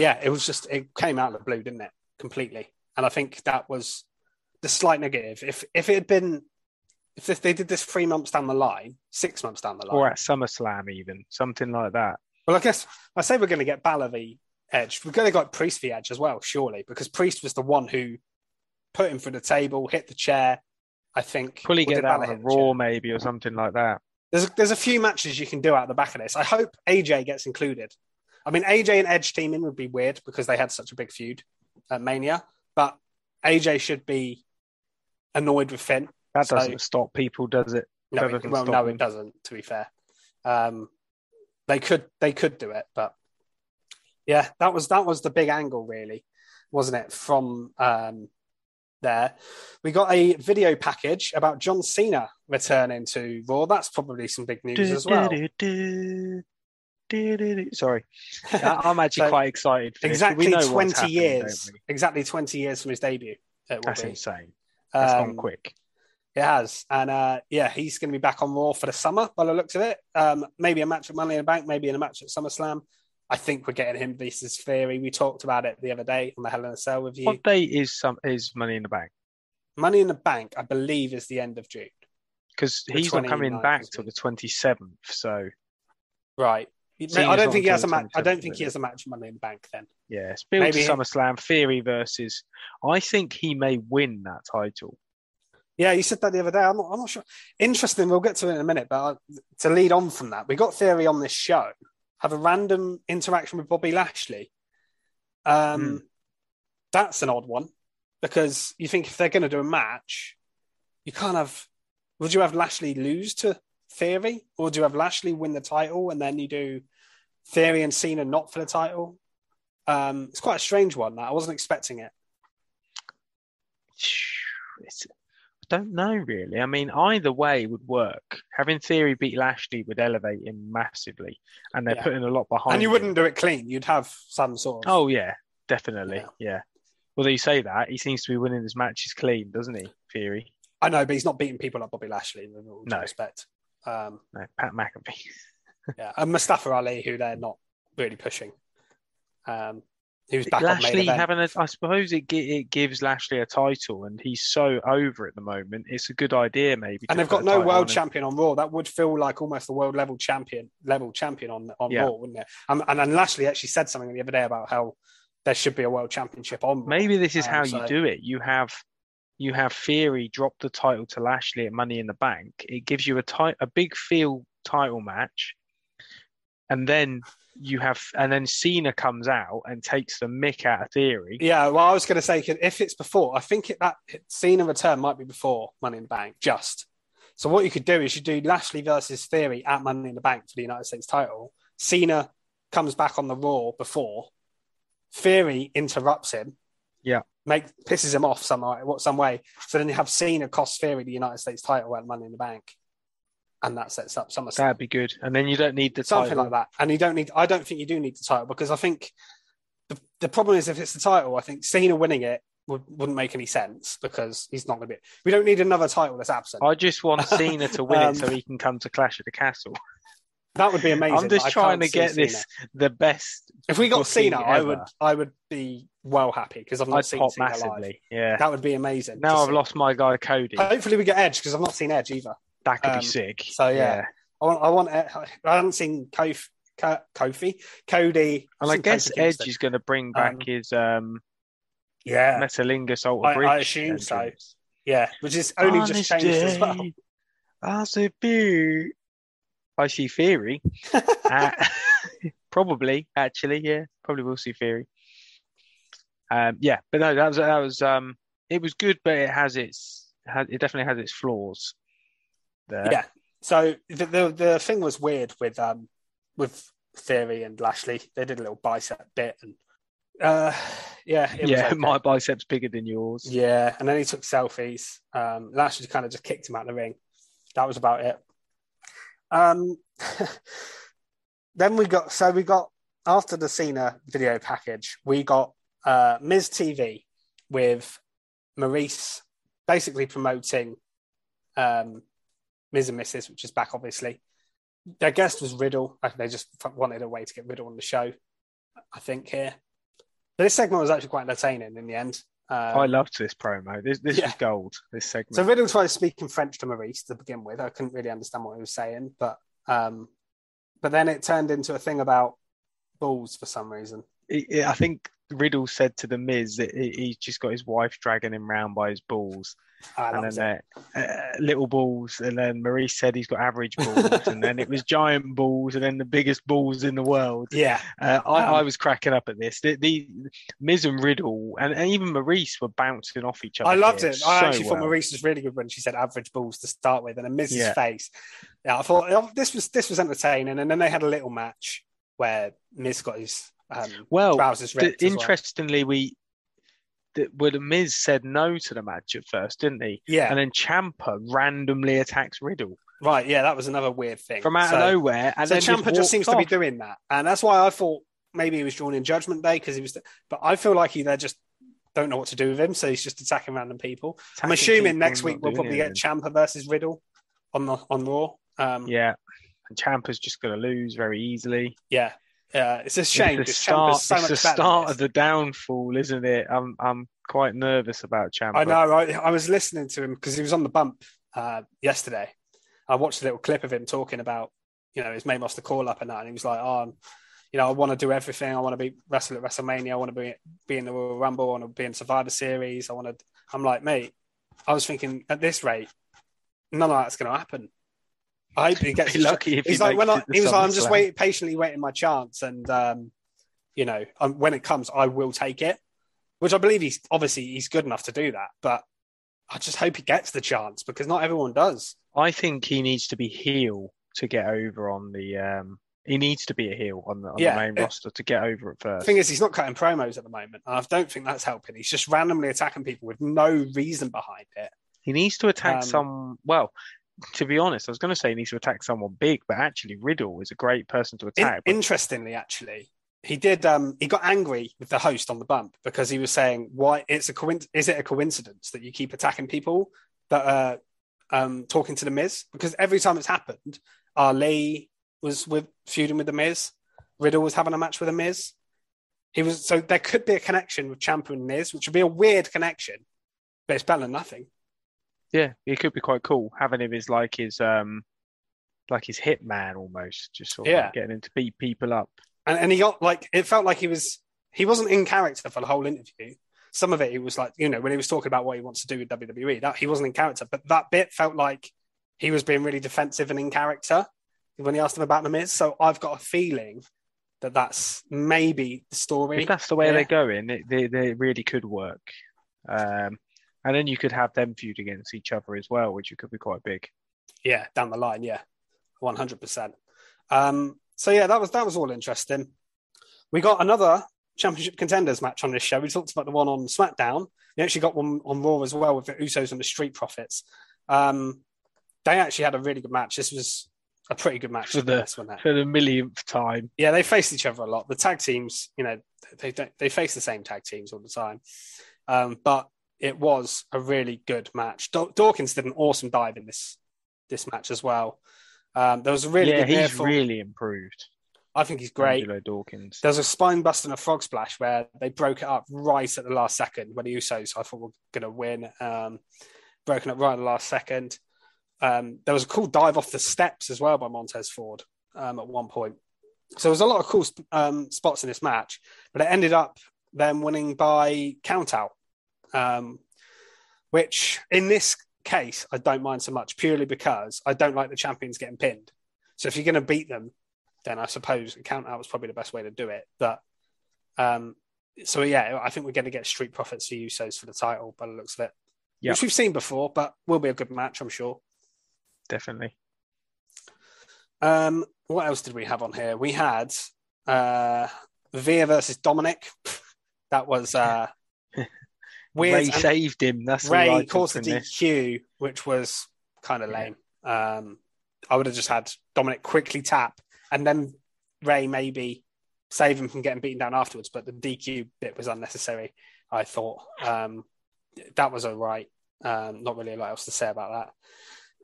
yeah, it came out of the blue, didn't it? Completely, and I think that was the slight negative. If they did this 3 months down the line, 6 months down the line, or at SummerSlam even something like that. Well, I guess I say we're going to get Balor v Edge. We're going to get Priest v Edge as well, surely, because Priest was the one who put him through the table, hit the chair. I think probably get that on a Raw maybe or something like that. There's a few matches you can do out the back of this. I hope AJ gets included. I mean, AJ and Edge teaming would be weird because they had such a big feud at Mania, but AJ should be annoyed with Finn. That doesn't stop people, does it? No, it doesn't, to be fair. They could do it, but yeah, that was the big angle really, wasn't it? From there. We got a video package about John Cena returning to Raw. That's probably some big news as well. Sorry. I'm actually quite excited. For exactly this. We know 20 years. Exactly 20 years from his debut. That's insane. That's gone quick. It has. And he's going to be back on Raw for the summer by the looks of it. Maybe a match at Money in the Bank, maybe in a match at SummerSlam. I think we're getting him versus Theory. We talked about it the other day on the Hell in a Cell with you. What day is Money in the Bank? Money in the Bank, I believe, is the end of June. Because he's not coming back till the 27th, so... Right. I don't think he has a match. I don't think he has a match Money in the Bank then. Yeah, it's built to SummerSlam, Theory versus... I think he may win that title. Yeah, you said that the other day. I'm not sure. Interesting, we'll get to it in a minute, but to lead on from that, we got Theory on this show. Have a random interaction with Bobby Lashley. That's an odd one because you think if they're going to do a match, you can't have... Would you have Lashley lose to Theory? Or do you have Lashley win the title and then you do Theory and Cena not for the title? It's quite a strange one, that. I wasn't expecting it. I don't know, really. I mean, either way would work. Having Theory beat Lashley would elevate him massively, and they're putting a lot behind. And you wouldn't do it clean. You'd have some sort of... Oh, yeah, definitely, yeah. Although you say that, he seems to be winning his matches clean, doesn't he, Theory? I know, but he's not beating people like Bobby Lashley, in all due respect. No, Pat McAfee. Yeah, and Mustafa Ali, who they're not really pushing. He was back Lashley on main event. I suppose it gives Lashley a title, and he's so over at the moment. It's a good idea, maybe. And they've got no world champion on Raw. That would feel like almost a world level champion on Raw, wouldn't it? And Lashley actually said something the other day about how there should be a world championship on Raw. Maybe this is how you do it. You have Theory drop the title to Lashley at Money in the Bank. It gives you a big field title match, and then. And then Cena comes out and takes the mick out of Theory. Yeah, well, I was going to say, if it's before, I think that Cena return might be before Money in the Bank, just. So what you could do is you do Lashley versus Theory at Money in the Bank for the United States title. Cena comes back on the Raw before. Theory interrupts him. Yeah. Pisses him off some way. So then you have Cena cost Theory the United States title at Money in the Bank. And that sets up SummerSlam. That'd be good. And then you don't need the title. Something like that. And I don't think you do need the title because I think the problem is if it's the title, I think Cena winning it wouldn't make any sense because he's not going to be... We don't need another title that's absent. I just want Cena to win it so he can come to Clash of the Castle. That would be amazing. I'm just trying to get this the best. If we got Cena, I would be well happy because I've not seen Cena live. Yeah. That would be amazing. Now I've lost my guy, Cody. Hopefully we get Edge because I've not seen Edge either. That could be sick. So yeah. I haven't seen Cody. And I guess Edge is going to bring back his Metalingus Alter Bridge. I assume entrance. So. Yeah, which is only Honest just changed day, as well. That's a boo. I see Theory. Probably will see Theory. But no, that was it was good, but it definitely has its flaws. There. Yeah, so the thing was weird with Theory and Lashley. They did a little bicep bit and Yeah, okay. My biceps bigger than yours. Yeah, and then he took selfies. Lashley kind of just kicked him out of the ring. That was about it. Then we got after the Cena video package, we got Miz TV with Maurice basically promoting Miz and Mrs., which is back, obviously. Their guest was Riddle. They just wanted a way to get Riddle on the show, I think, here. But this segment was actually quite entertaining in the end. I loved this promo. This was gold, this segment. So Riddle tried speaking French to Maurice to begin with. I couldn't really understand what he was saying, but then it turned into a thing about balls for some reason. I think Riddle said to the Miz that he's just got his wife dragging him round by his balls, and then little balls, and then Maurice said he's got average balls, and then it was giant balls, and then the biggest balls in the world. Yeah, I was cracking up at this. The Miz and Riddle, and even Maurice were bouncing off each other. I loved it. I thought Maurice was really good when she said average balls to start with, and a Miz's face. Yeah, I thought this was entertaining, and then they had a little match where Miz got his. The Miz said no to the match at first, didn't he? Yeah. And then Ciampa randomly attacks Riddle. Right, yeah, that was another weird thing. From out of nowhere. And so then Ciampa just seems to be doing that. And that's why I thought maybe he was drawn in Judgment Day, because he was... But I feel like they just don't know what to do with him, so he's just attacking random people. I'm assuming next week we'll probably get Ciampa versus Riddle on Raw. Yeah. And Ciampa's just going to lose very easily. Yeah. Yeah, it's a shame. It's the start of the downfall, isn't it? I'm quite nervous about Ciampa. I know, right? I was listening to him because he was on The Bump yesterday. I watched a little clip of him talking about, his main roster call-up and that, and he was like, I want to do everything. I want to be wrestle at WrestleMania. I want to be in the Royal Rumble. I want to be in Survivor Series. I'm like, mate, I was thinking at this rate, none of that's going to happen. I hope he gets lucky. I'm just patiently waiting my chance, and when it comes, I will take it. Which I believe he's good enough to do that, but I just hope he gets the chance because not everyone does. I think he needs to be heel to get over on the. He needs to be a heel on the main roster to get over at first. The thing is, he's not cutting promos at the moment, and I don't think that's helping. He's just randomly attacking people with no reason behind it. He needs to attack to be honest, I was going to say he needs to attack someone big, but actually Riddle is a great person to attack. Interestingly, actually, he did. He got angry with the host on The Bump because he was saying, "Why? Is it a coincidence that you keep attacking people that are talking to the Miz? Because every time it's happened, Ali was feuding with the Miz. Riddle was having a match with the Miz. So there could be a connection with Ciampa and Miz, which would be a weird connection, but it's better than nothing." Yeah, it could be quite cool having him as like his hitman almost, just sort of getting him to beat people up. And he got it felt like he wasn't in character for the whole interview. Some of it he was like, when he was talking about what he wants to do with WWE, that he wasn't in character, but that bit felt like he was being really defensive and in character when he asked him about the Miz. So I've got a feeling that that's maybe the story. If that's the way they're going, they really could work. And then you could have them feud against each other as well, which could be quite big. Yeah, down the line, yeah. 100%. That was all interesting. We got another Championship Contenders match on this show. We talked about the one on SmackDown. We actually got one on Raw as well with the Usos and the Street Profits. They actually had a really good match. This was a pretty good match for the millionth time. Yeah, they faced each other a lot. The tag teams, they face the same tag teams all the time. But it was a really good match. Dawkins did an awesome dive in this match as well. There was a really good he's airfall. Really improved. I think he's great. Angelo Dawkins. There was a spine bust and a frog splash where they broke it up right at the last second when the Usos, I thought, were going to win. Broken up right at the last second. There was a cool dive off the steps as well by Montez Ford at one point. So there was a lot of cool spots in this match, but it ended up them winning by countout. Which in this case I don't mind so much purely because I don't like the champions getting pinned. So if you're going to beat them, then I suppose a count out was probably the best way to do it. But I think we're going to get Street Profits for Usos for the title by the looks of it, which we've seen before, but will be a good match, I'm sure. Definitely. What else did we have on here? We had Via versus Dominic. That was weird. Ray saved him. That's Ray caused the DQ, which was kind of lame. I would have just had Dominic quickly tap and then Ray maybe save him from getting beaten down afterwards. But the DQ bit was unnecessary, I thought. That was all right. Not really a lot else to say about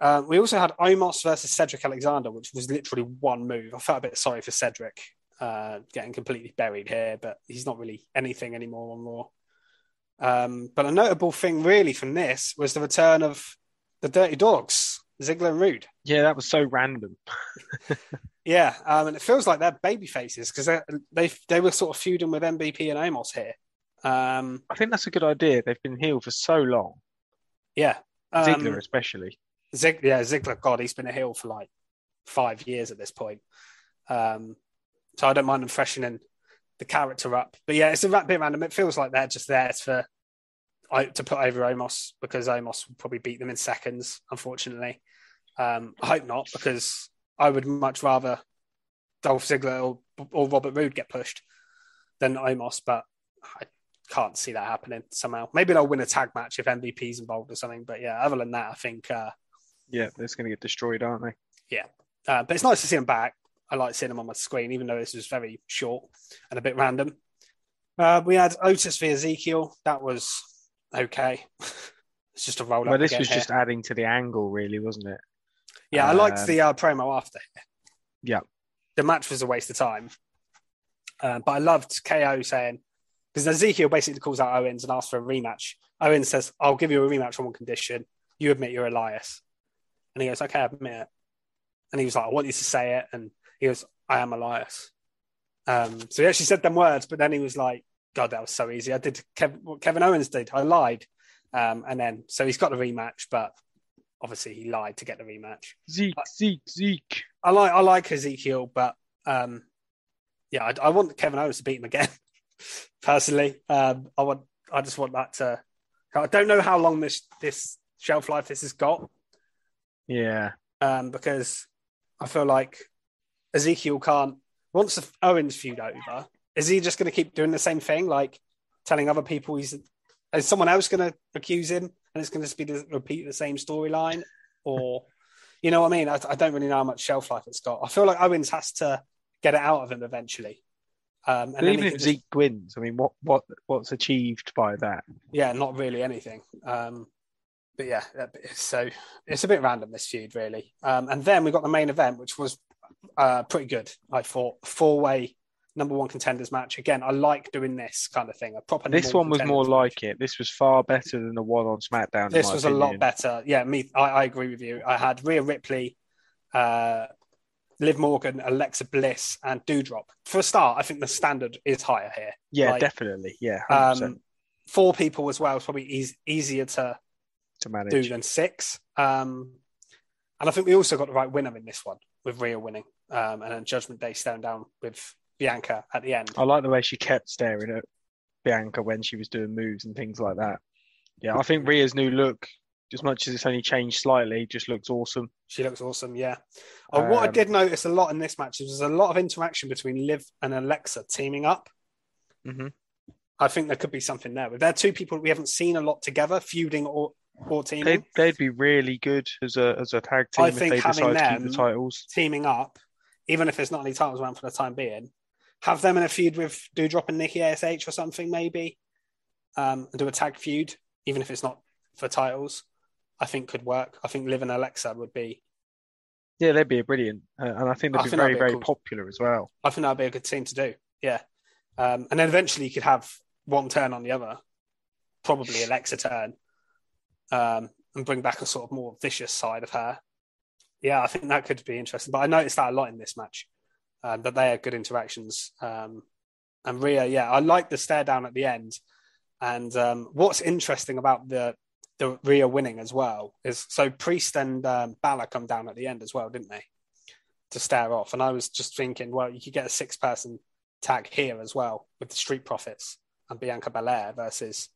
that. We also had Omos versus Cedric Alexander, which was literally one move. I felt a bit sorry for Cedric getting completely buried here, but he's not really anything anymore on Raw. But a notable thing really from this was the return of the Dirty Dogs, Ziggler and Rude. Yeah, that was so random. Yeah, and it feels like they're baby faces because they were sort of feuding with MVP and Omos here. I think that's a good idea. They've been healed for so long. Yeah. Ziggler especially. Ziggler, God, he's been a heel for like 5 years at this point. So I don't mind them freshening the character up. But yeah, it's a bit random. It feels like they're just there to put over Omos because Omos will probably beat them in seconds, unfortunately. I hope not, because I would much rather Dolph Ziggler or Robert Roode get pushed than Omos, but I can't see that happening somehow. Maybe they'll win a tag match if MVP's involved or something. But yeah, other than that, I think... they're just going to get destroyed, aren't they? Yeah. But it's nice to see them back. I like seeing them on my screen, even though this was very short and a bit random. We had Otis v Ezekiel. That was okay. It's just a roll-up. Well, this was just adding to the angle, really, wasn't it? Yeah, I liked the promo after. Yeah. The match was a waste of time. But I loved KO saying, because Ezekiel basically calls out Owens and asks for a rematch. Owens says, I'll give you a rematch on one condition. You admit you're Elias. And he goes, okay, I admit it. And he was like, I want you to say it. And he goes, I am Elias. So he actually said them words, but then he was like, God, that was so easy. I did what Kevin Owens did. I lied. And then, so he's got the rematch, but obviously he lied to get the rematch. Zeke. I like Ezekiel, but I want Kevin Owens to beat him again. Personally, I just want that to. I don't know how long this shelf life this has got. Yeah, because I feel like Ezekiel can't. Once the Owens feud over, is he just going to keep doing the same thing, like telling other people he's? Is someone else going to accuse him, and it's going to be repeat the same storyline, or you know what I mean? I don't really know how much shelf life it's got. I feel like Owens has to get it out of him eventually. And even if Zeke wins, I mean, what's achieved by that? Yeah, not really anything. But yeah, so it's a bit random, this feud, really. And then we got the main event, which was pretty good, I thought. Four-way number one contenders match. Again, I like doing this kind of thing. This one was more like it. This was far better than the one on SmackDown. This was a lot better. Yeah, I agree with you. I had Rhea Ripley, Liv Morgan, Alexa Bliss, and Doudrop. For a start, I think the standard is higher here. Yeah, like, definitely. Yeah, 100%. 4 people as well is probably easier to manage do than 6. And I think we also got the right winner in this one with Rhea winning, and then Judgment Day staring down with Bianca at the end. I like the way she kept staring at Bianca when she was doing moves and things like that. Yeah, I think Rhea's new look, as much as it's only changed slightly, just looks awesome. She looks awesome, yeah. What I did notice a lot in this match is there's a lot of interaction between Liv and Alexa teaming up. Mm-hmm. I think there could be something there. But they're two people we haven't seen a lot together, feuding or teaming. They'd be really good as a tag team if they decide to keep the titles. Teaming up, even if there's not any titles around for the time being, have them in a feud with Doudrop and Nikki ASH or something maybe, and do a tag feud, even if it's not for titles. I think could work. I think Liv and Alexa would be... Yeah, they'd be brilliant. And I think they'd be very, very popular as well. I think that'd be a good team to do. Yeah. And then eventually you could have one turn on the other, probably Alexa turn, and bring back a sort of more vicious side of her. Yeah, I think that could be interesting. But I noticed that a lot in this match, that they had good interactions. And Rhea, yeah, I like the stare down at the end. And what's interesting about the Rhea winning as well is so Priest and Balor come down at the end as well, didn't they? To stare off. And I was just thinking, well, you could get a 6-person tag here as well with the Street Profits and Bianca Belair versus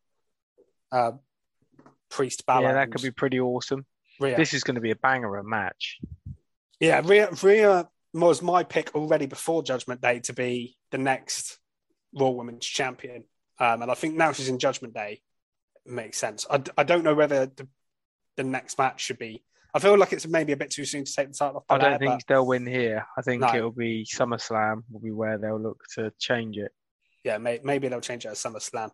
Priest, Balor. Yeah, that could be pretty awesome. Rhea. This is going to be a banger of a match. Yeah, Rhea was my pick already before Judgment Day to be the next Raw Women's Champion. And I think now she's in Judgment Day. It makes sense. I don't know whether the next match should be. I feel like it's maybe a bit too soon to take the title off. I don't think they'll win here. I think it'll be SummerSlam will be where they'll look to change it. Yeah, maybe they'll change it at SummerSlam,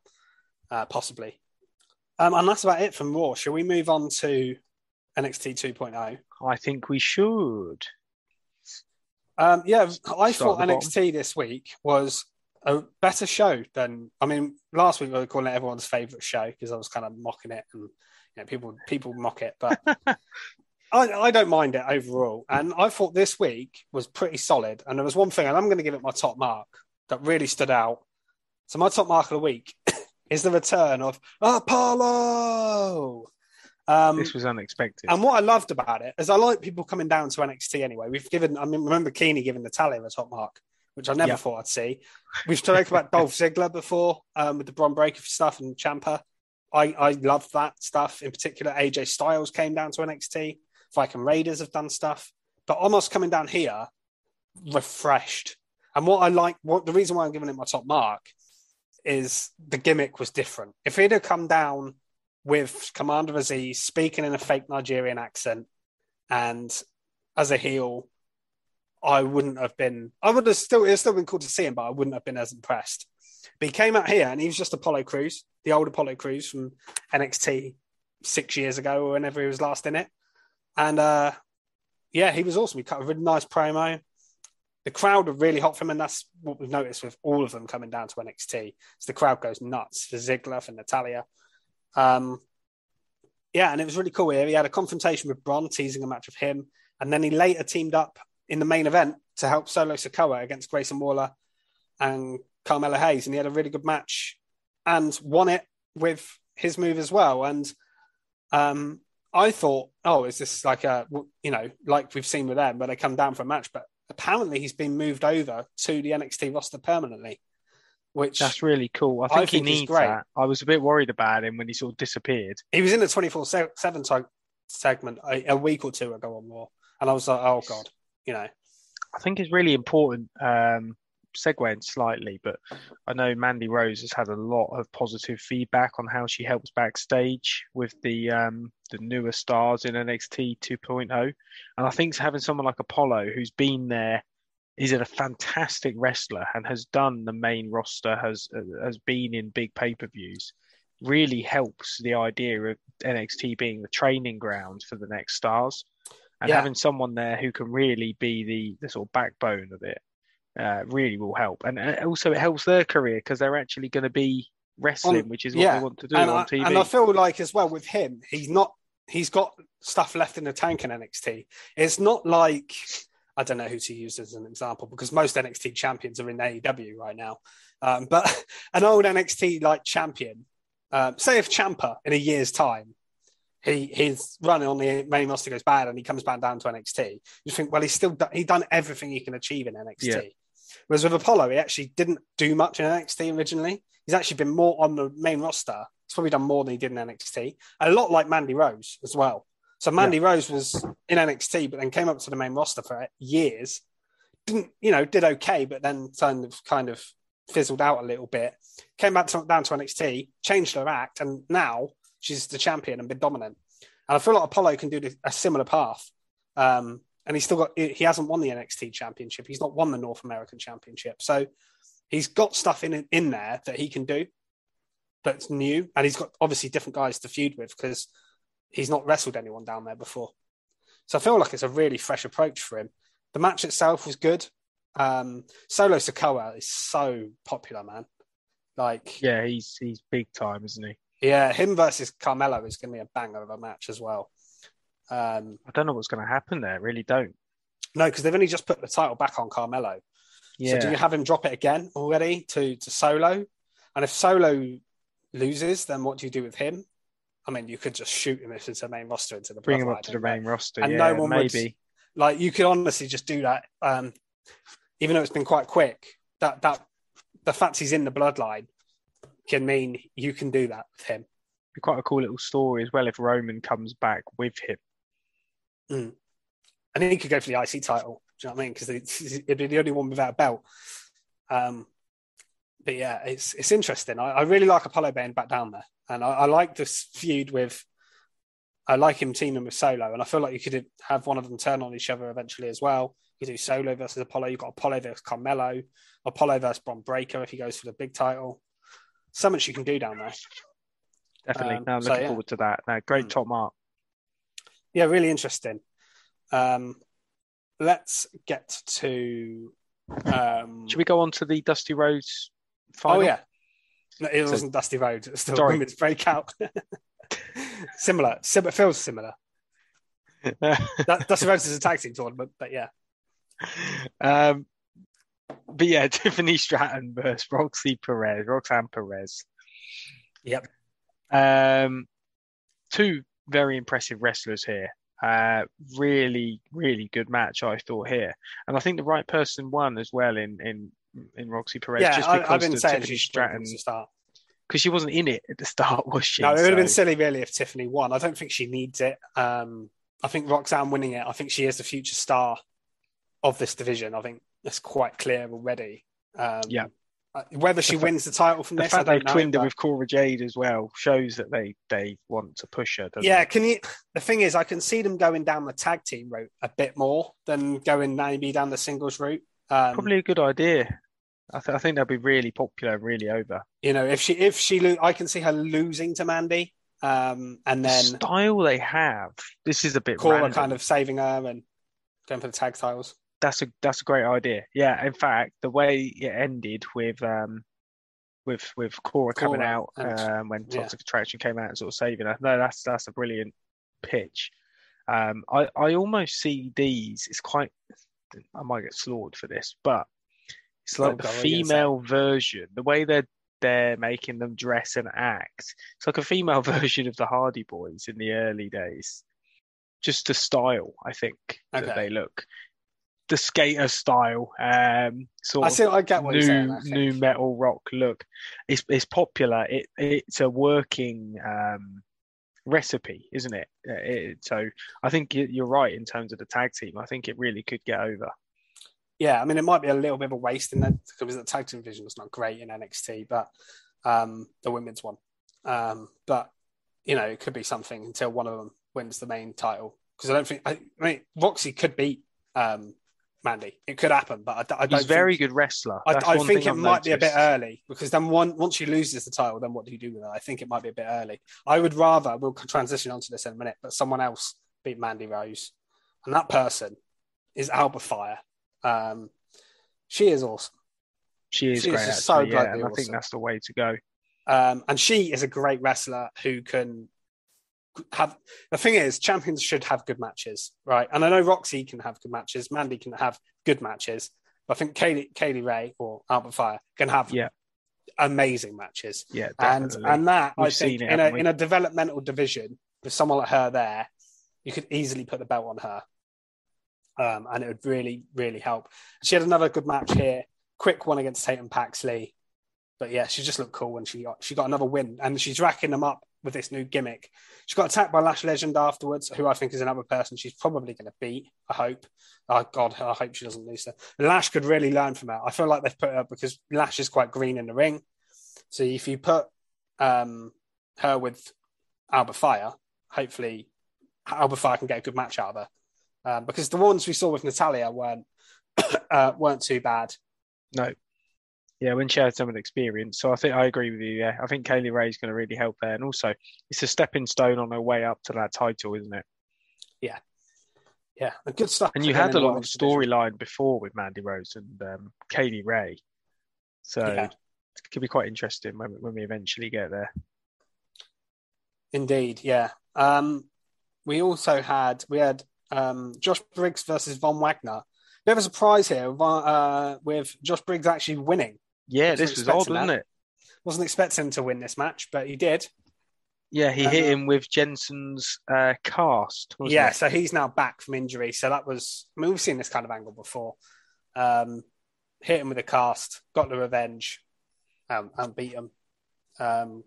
possibly. And that's about it from Raw. Shall we move on to NXT 2.0? I think we should. I thought NXT this week was a better show than... I mean, last week we were calling it everyone's favourite show because I was kind of mocking it and people mock it, but I don't mind it overall. And I thought this week was pretty solid. And there was one thing, and I'm going to give it my top mark, that really stood out. So my top mark of the week is the return of Apollo. This was unexpected. And what I loved about it is I like people coming down to NXT anyway. Remember Keeney giving Natalia a top mark, which I never thought I'd see. We've talked about Dolph Ziggler before with the Bron Breaker stuff and Ciampa. I love that stuff. In particular, AJ Styles came down to NXT. Viking Raiders have done stuff. But almost coming down here, refreshed. And what I like, the reason why I'm giving it my top mark is the gimmick was different. If he'd have come down with Commander Aziz speaking in a fake Nigerian accent and as a heel, it would have still been cool to see him, but I wouldn't have been as impressed. But he came out here and he was just Apollo Crews, the old Apollo Crews from NXT 6 years ago or whenever he was last in it. And he was awesome. He cut a really nice promo. The crowd are really hot for him, and that's what we've noticed with all of them coming down to NXT. So the crowd goes nuts for Ziggler, for Natalia. And it was really cool here. He had a confrontation with Bron, teasing a match with him. And then he later teamed up in the main event to help Solo Sikoa against Grayson Waller and Carmelo Hayes. And he had a really good match and won it with his move as well. And I thought, is this like like we've seen with them, where they come down for a match, but apparently he's been moved over to the NXT roster permanently, which that's really cool. I think he needs that. I was a bit worried about him when he sort of disappeared. He was in the 24/7 segment a week or two ago on Raw, and I was like, oh god, I think it's really important. Segueing slightly, but I know Mandy Rose has had a lot of positive feedback on how she helps backstage with the newer stars in NXT 2.0, and I think having someone like Apollo, who's been there, is a fantastic wrestler and has done the main roster, has been in big pay-per-views, really helps the idea of NXT being the training ground for the next stars, and having someone there who can really be the sort of backbone of it. Really will help, and also it helps their career because they're actually going to be wrestling, which is what they want to do on TV. And I feel like as well with him, he's got stuff left in the tank in NXT. It's not like, I don't know who to use as an example because most NXT champions are in AEW right now, but an old NXT champion, say if Ciampa in a year's time, his run on the main roster goes bad and he comes back down to NXT. You think, well, he's done everything he can achieve in NXT. Yeah. Whereas with Apollo, he actually didn't do much in NXT originally. He's actually been more on the main roster. He's probably done more than he did in NXT. A lot like Mandy Rose as well. So Mandy Rose was in NXT, but then came up to the main roster for years. Did okay, but then kind of fizzled out a little bit. Came back down to NXT, changed her act, and now she's the champion and been dominant. And I feel like Apollo can do a similar path. And he hasn't won the NXT championship. He's not won the North American championship. So he's got stuff in there that he can do that's new. And he's got obviously different guys to feud with because he's not wrestled anyone down there before. So I feel like it's a really fresh approach for him. The match itself was good. Solo Sikoa is so popular, man. He's big time, isn't he? Yeah, him versus Carmelo is going to be a banger of a match as well. I don't know what's going to happen there. I really don't. No, because they've only just put the title back on Carmelo. Yeah. So do you have him drop it again already to Solo? And if Solo loses, then what do you do with him? I mean, you could just shoot him if it's the main roster into the Bring him up to the main roster, and no one maybe. Would, you could honestly just do that. Even though it's been quite quick, that the fact he's in the bloodline can mean you can do that with him. Be quite a cool little story as well if Roman comes back with him. Mm. And then he could go for the IC title. Do you know what I mean? Because it'd be the only one without a belt. But yeah, it's interesting. I really like Apollo Bay and back down there. And I like this feud with, I like him teaming with Solo. And I feel like you could have one of them turn on each other eventually as well. You do Solo versus Apollo. You've got Apollo versus Carmelo. Apollo versus Bron Breakker if he goes for the big title. So much you can do down there. Definitely. No, I'm looking forward to that. No, great top mark. Yeah, really interesting. Let's get to... should we go on to the Dusty Rhodes final? Oh, yeah. No, it wasn't Dusty Rhodes. It's the women's breakout. Similar. It feels similar. Dusty Rhodes is a tag team tournament, but yeah. But yeah, Tiffany Stratton versus Roxanne Perez. Yep. Two very impressive wrestlers here. Really, really good match, I thought here. And I think the right person won as well in Roxy Perez. Yeah, just because I've been saying Tiffany Stratton, because she wasn't in it at the start, was she? No, it would have been silly really if Tiffany won. I don't think she needs it. I think Roxanne winning it, I think she is the future star of this division. I think that's quite clear already. Yeah. Whether she wins the title from this, I don't know. The fact they've twinned her with Cora Jade as well shows that they want to push her, doesn't it? Yeah, the thing is, I can see them going down the tag team route a bit more than going maybe down the singles route. Probably a good idea. I think they'll be really popular, really over. You know, if she I can see her losing to Mandy, and then the style they have. This is a bit Cora kind of saving her and going for the tag titles. That's a great idea. Yeah, in fact, the way it ended with Cora coming out when Toxic Attraction came out and sort of saving her. No, that's a brilliant pitch. I almost see these. It's quite. I might get slaughtered for this, but it's like the female version. The way they're making them dress and act. It's like a female version of the Hardy Boys in the early days. Just the style, I think, that they look. The skater style, new metal rock look. It's popular. It's a working recipe, isn't it? So I think you're right in terms of the tag team. I think it really could get over. Yeah, I mean, it might be a little bit of a waste in that because the tag team division was not great in NXT, but the women's one. But you know, it could be something until one of them wins the main title because I don't think. I mean, Roxy could beat. Mandy, it could happen, but I don't. He's a very good wrestler. I think it might be a bit early because then once she loses the title, then what do you do with her? I think it might be a bit early. I would rather we'll transition onto this in a minute, but someone else beat Mandy Rose, and that person is Alba Fire. She is awesome. She great. Is so yeah, and I think that's the way to go. And she is a great wrestler who can. The thing is, champions should have good matches, right? And I know Roxy can have good matches, Mandy can have good matches, but I think Kaylee Ray or Alba Fire can have amazing matches. Yeah, definitely. And that We've I think it, in a developmental division with someone like her there, you could easily put the belt on her, and it would really, really help. She had another good match here, quick one against Tatum Paxley, but yeah, she just looked cool when she got another win, and she's racking them up with this new gimmick. She got attacked by Lash Legend afterwards, who I think is another person she's probably going to beat, I hope. Oh, God, I hope she doesn't lose her. Lash could really learn from her. I feel like they've put her, because Lash is quite green in the ring. So if you put her with Alba Fire, hopefully Alba Fire can get a good match out of her. Because the ones we saw with Natalia weren't too bad. No. Yeah, when she had some of the experience. So I think I agree with you there. I think Kaylee Ray's going to really help there. And also, it's a stepping stone on her way up to that title, isn't it? Yeah. Yeah, good stuff. And you had a lot of storyline before with Mandy Rose and Kaylee Ray. So it could be quite interesting when we eventually get there. Indeed, yeah. We also had Josh Briggs versus Von Wagner. Bit of a surprise here with Josh Briggs actually winning. Yeah, this was odd, wasn't it? Wasn't expecting him to win this match, but he did. Yeah, he hit him with Jensen's cast. So he's now back from injury. So that was, I mean, we've seen this kind of angle before. Hit him with a cast, got the revenge, and beat him. It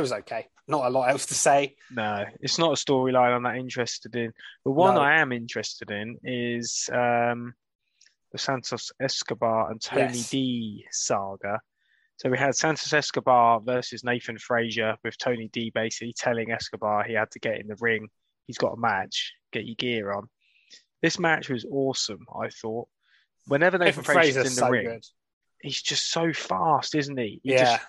was okay. Not a lot else to say. No, it's not a storyline I'm that interested in. The one I am interested in is the Santos Escobar and Tony D saga. So we had Santos Escobar versus Nathan Frazier with Tony D basically telling Escobar he had to get in the ring. He's got a match. Get your gear on. This match was awesome, I thought. Whenever Nathan Frazier's in the ring, good. He's just so fast, isn't he? He just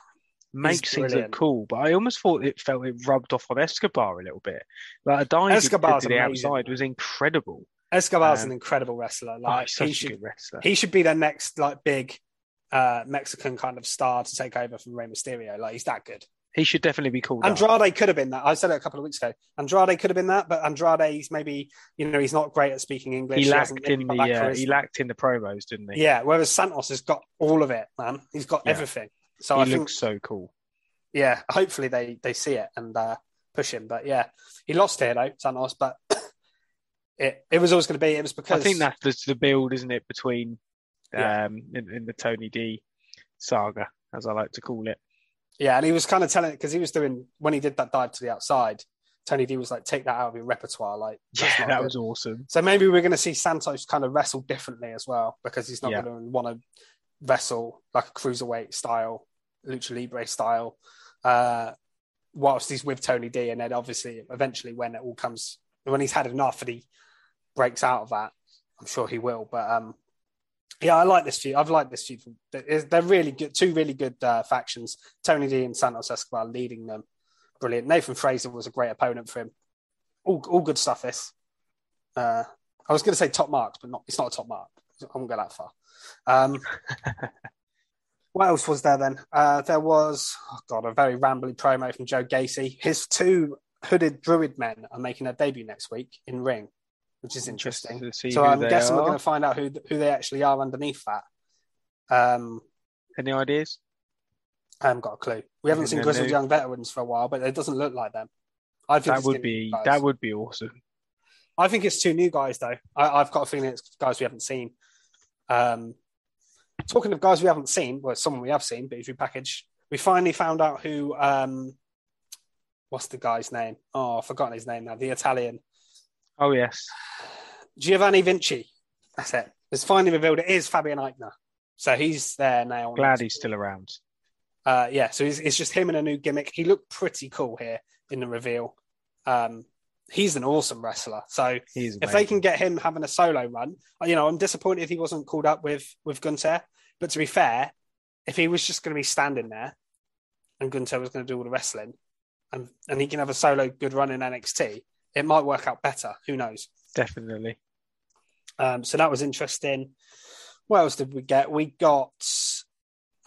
makes things look cool. But I almost thought it rubbed off on Escobar a little bit. Like a dive to the outside was incredible. Escobar's an incredible wrestler. Like he's such a good wrestler. He should be their next big Mexican kind of star to take over from Rey Mysterio. Like he's that good. He should definitely be called Andrade up. Could have been that. I said it a couple of weeks ago. Andrade could have been that, but Andrade's maybe, he's not great at speaking English. He lacked in the promos, didn't he? Yeah, whereas Santos has got all of it, man. He's got everything. So he looks so cool. Yeah, hopefully they see it and push him. But yeah, he lost here though, Santos, but it was always going to be. It was because... I think that's the build, isn't it, between in the Tony D saga, as I like to call it. Yeah, and he was kind of telling it because he was doing when he did that dive to the outside. Tony D was like, "Take that out of your repertoire." Like, yeah, that was awesome. So maybe we're going to see Santos kind of wrestle differently as well because he's not going to want to wrestle like a cruiserweight style, lucha libre style, whilst he's with Tony D. And then obviously, eventually, when it all comes, when he's had enough and he breaks out of that, I'm sure he will. But yeah, I like this feud. I've liked this feud. They're really good. Two really good factions. Tony D and Santos Escobar leading them. Brilliant. Nathan Fraser was a great opponent for him. All good stuff, this. I was going to say top marks, but it's not a top mark. I won't go that far. What else was there then? There was, a very rambly promo from Joe Gacy. His two hooded druid men are making their debut next week in ring. Which is interesting. So I'm guessing we're going to find out who they actually are underneath that. Any ideas? I haven't got a clue. We haven't seen Grizzled Young Veterans for a while, but it doesn't look like them. I think that would be awesome. I think it's two new guys, though. I've got a feeling it's guys we haven't seen. Talking of guys we haven't seen, well, someone we have seen, but he's repackaged. We finally found out who... what's the guy's name? Oh, I've forgotten his name now. The Italian... Oh, yes. Giovanni Vinci. That's it. It's finally revealed it is Fabian Eichner. So he's there now. Glad he's still around. So it's just him and a new gimmick. He looked pretty cool here in the reveal. He's an awesome wrestler. So if they can get him having a solo run, I'm disappointed he wasn't called up with Gunter. But to be fair, if he was just going to be standing there and Gunter was going to do all the wrestling and he can have a solo good run in NXT, it might work out better. Who knows? Definitely. So that was interesting. What else did we get? We got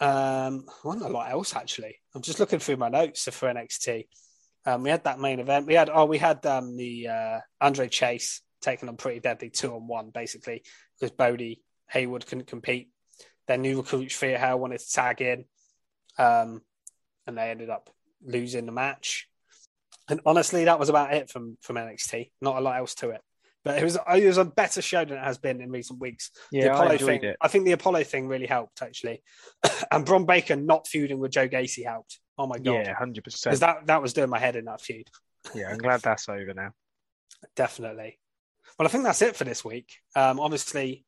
not a lot else, actually. I'm just looking through my notes for NXT. We had that main event. We had the Andre Chase taking on Pretty Deadly 2-on-1, basically, because Bodie Haywood couldn't compete. Their new recruit, Fia Hell, wanted to tag in, and they ended up losing the match. And honestly, that was about it from NXT. Not a lot else to it. But it was a better show than it has been in recent weeks. Yeah, I enjoyed it. I think the Apollo thing really helped, actually. And Bron Baker not feuding with Joe Gacy helped. Oh, my God. Yeah, 100%. Because that was doing my head in, that feud. Yeah, I'm glad that's over now. Definitely. Well, I think that's it for this week. Obviously,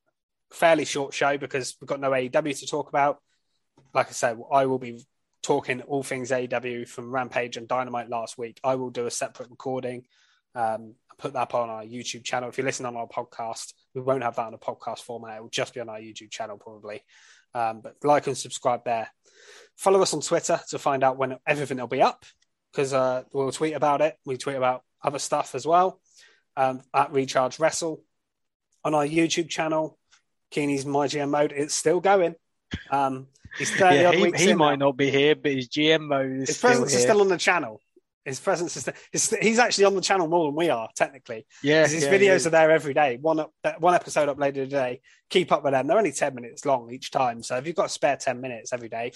fairly short show because we've got no AEW to talk about. Like I said, I will be... talking all things AEW from Rampage and Dynamite last week. I will do a separate recording, put that up on our YouTube channel. If you listen on our podcast, we won't have that on a podcast format. It will just be on our YouTube channel probably. But like and subscribe there. Follow us on Twitter to find out when everything will be up because we'll tweet about it. We tweet about other stuff as well at Recharge Wrestle. On our YouTube channel, Keeney's My GM Mode, it's still going. He's 30 odd weeks in. He might not be here, but his GM mode is still here. His presence is still on the channel. He's actually on the channel more than we are, technically. Yeah, because his videos are there every day. One episode uploaded a day. Keep up with them. They're only 10 minutes long each time. So if you've got a spare 10 minutes every day,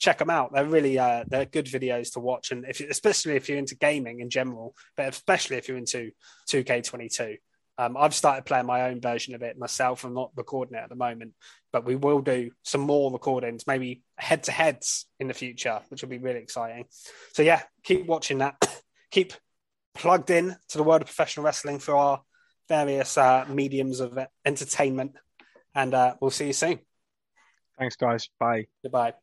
check them out. They're really they're good videos to watch, and especially if you're into gaming in general, but especially if you're into 2K22. I've started playing my own version of it myself. I'm not recording it at the moment, but we will do some more recordings, maybe head-to-heads in the future, which will be really exciting. So yeah, keep watching that. Keep plugged in to the world of professional wrestling for our various mediums of entertainment. And we'll see you soon. Thanks, guys. Bye. Goodbye.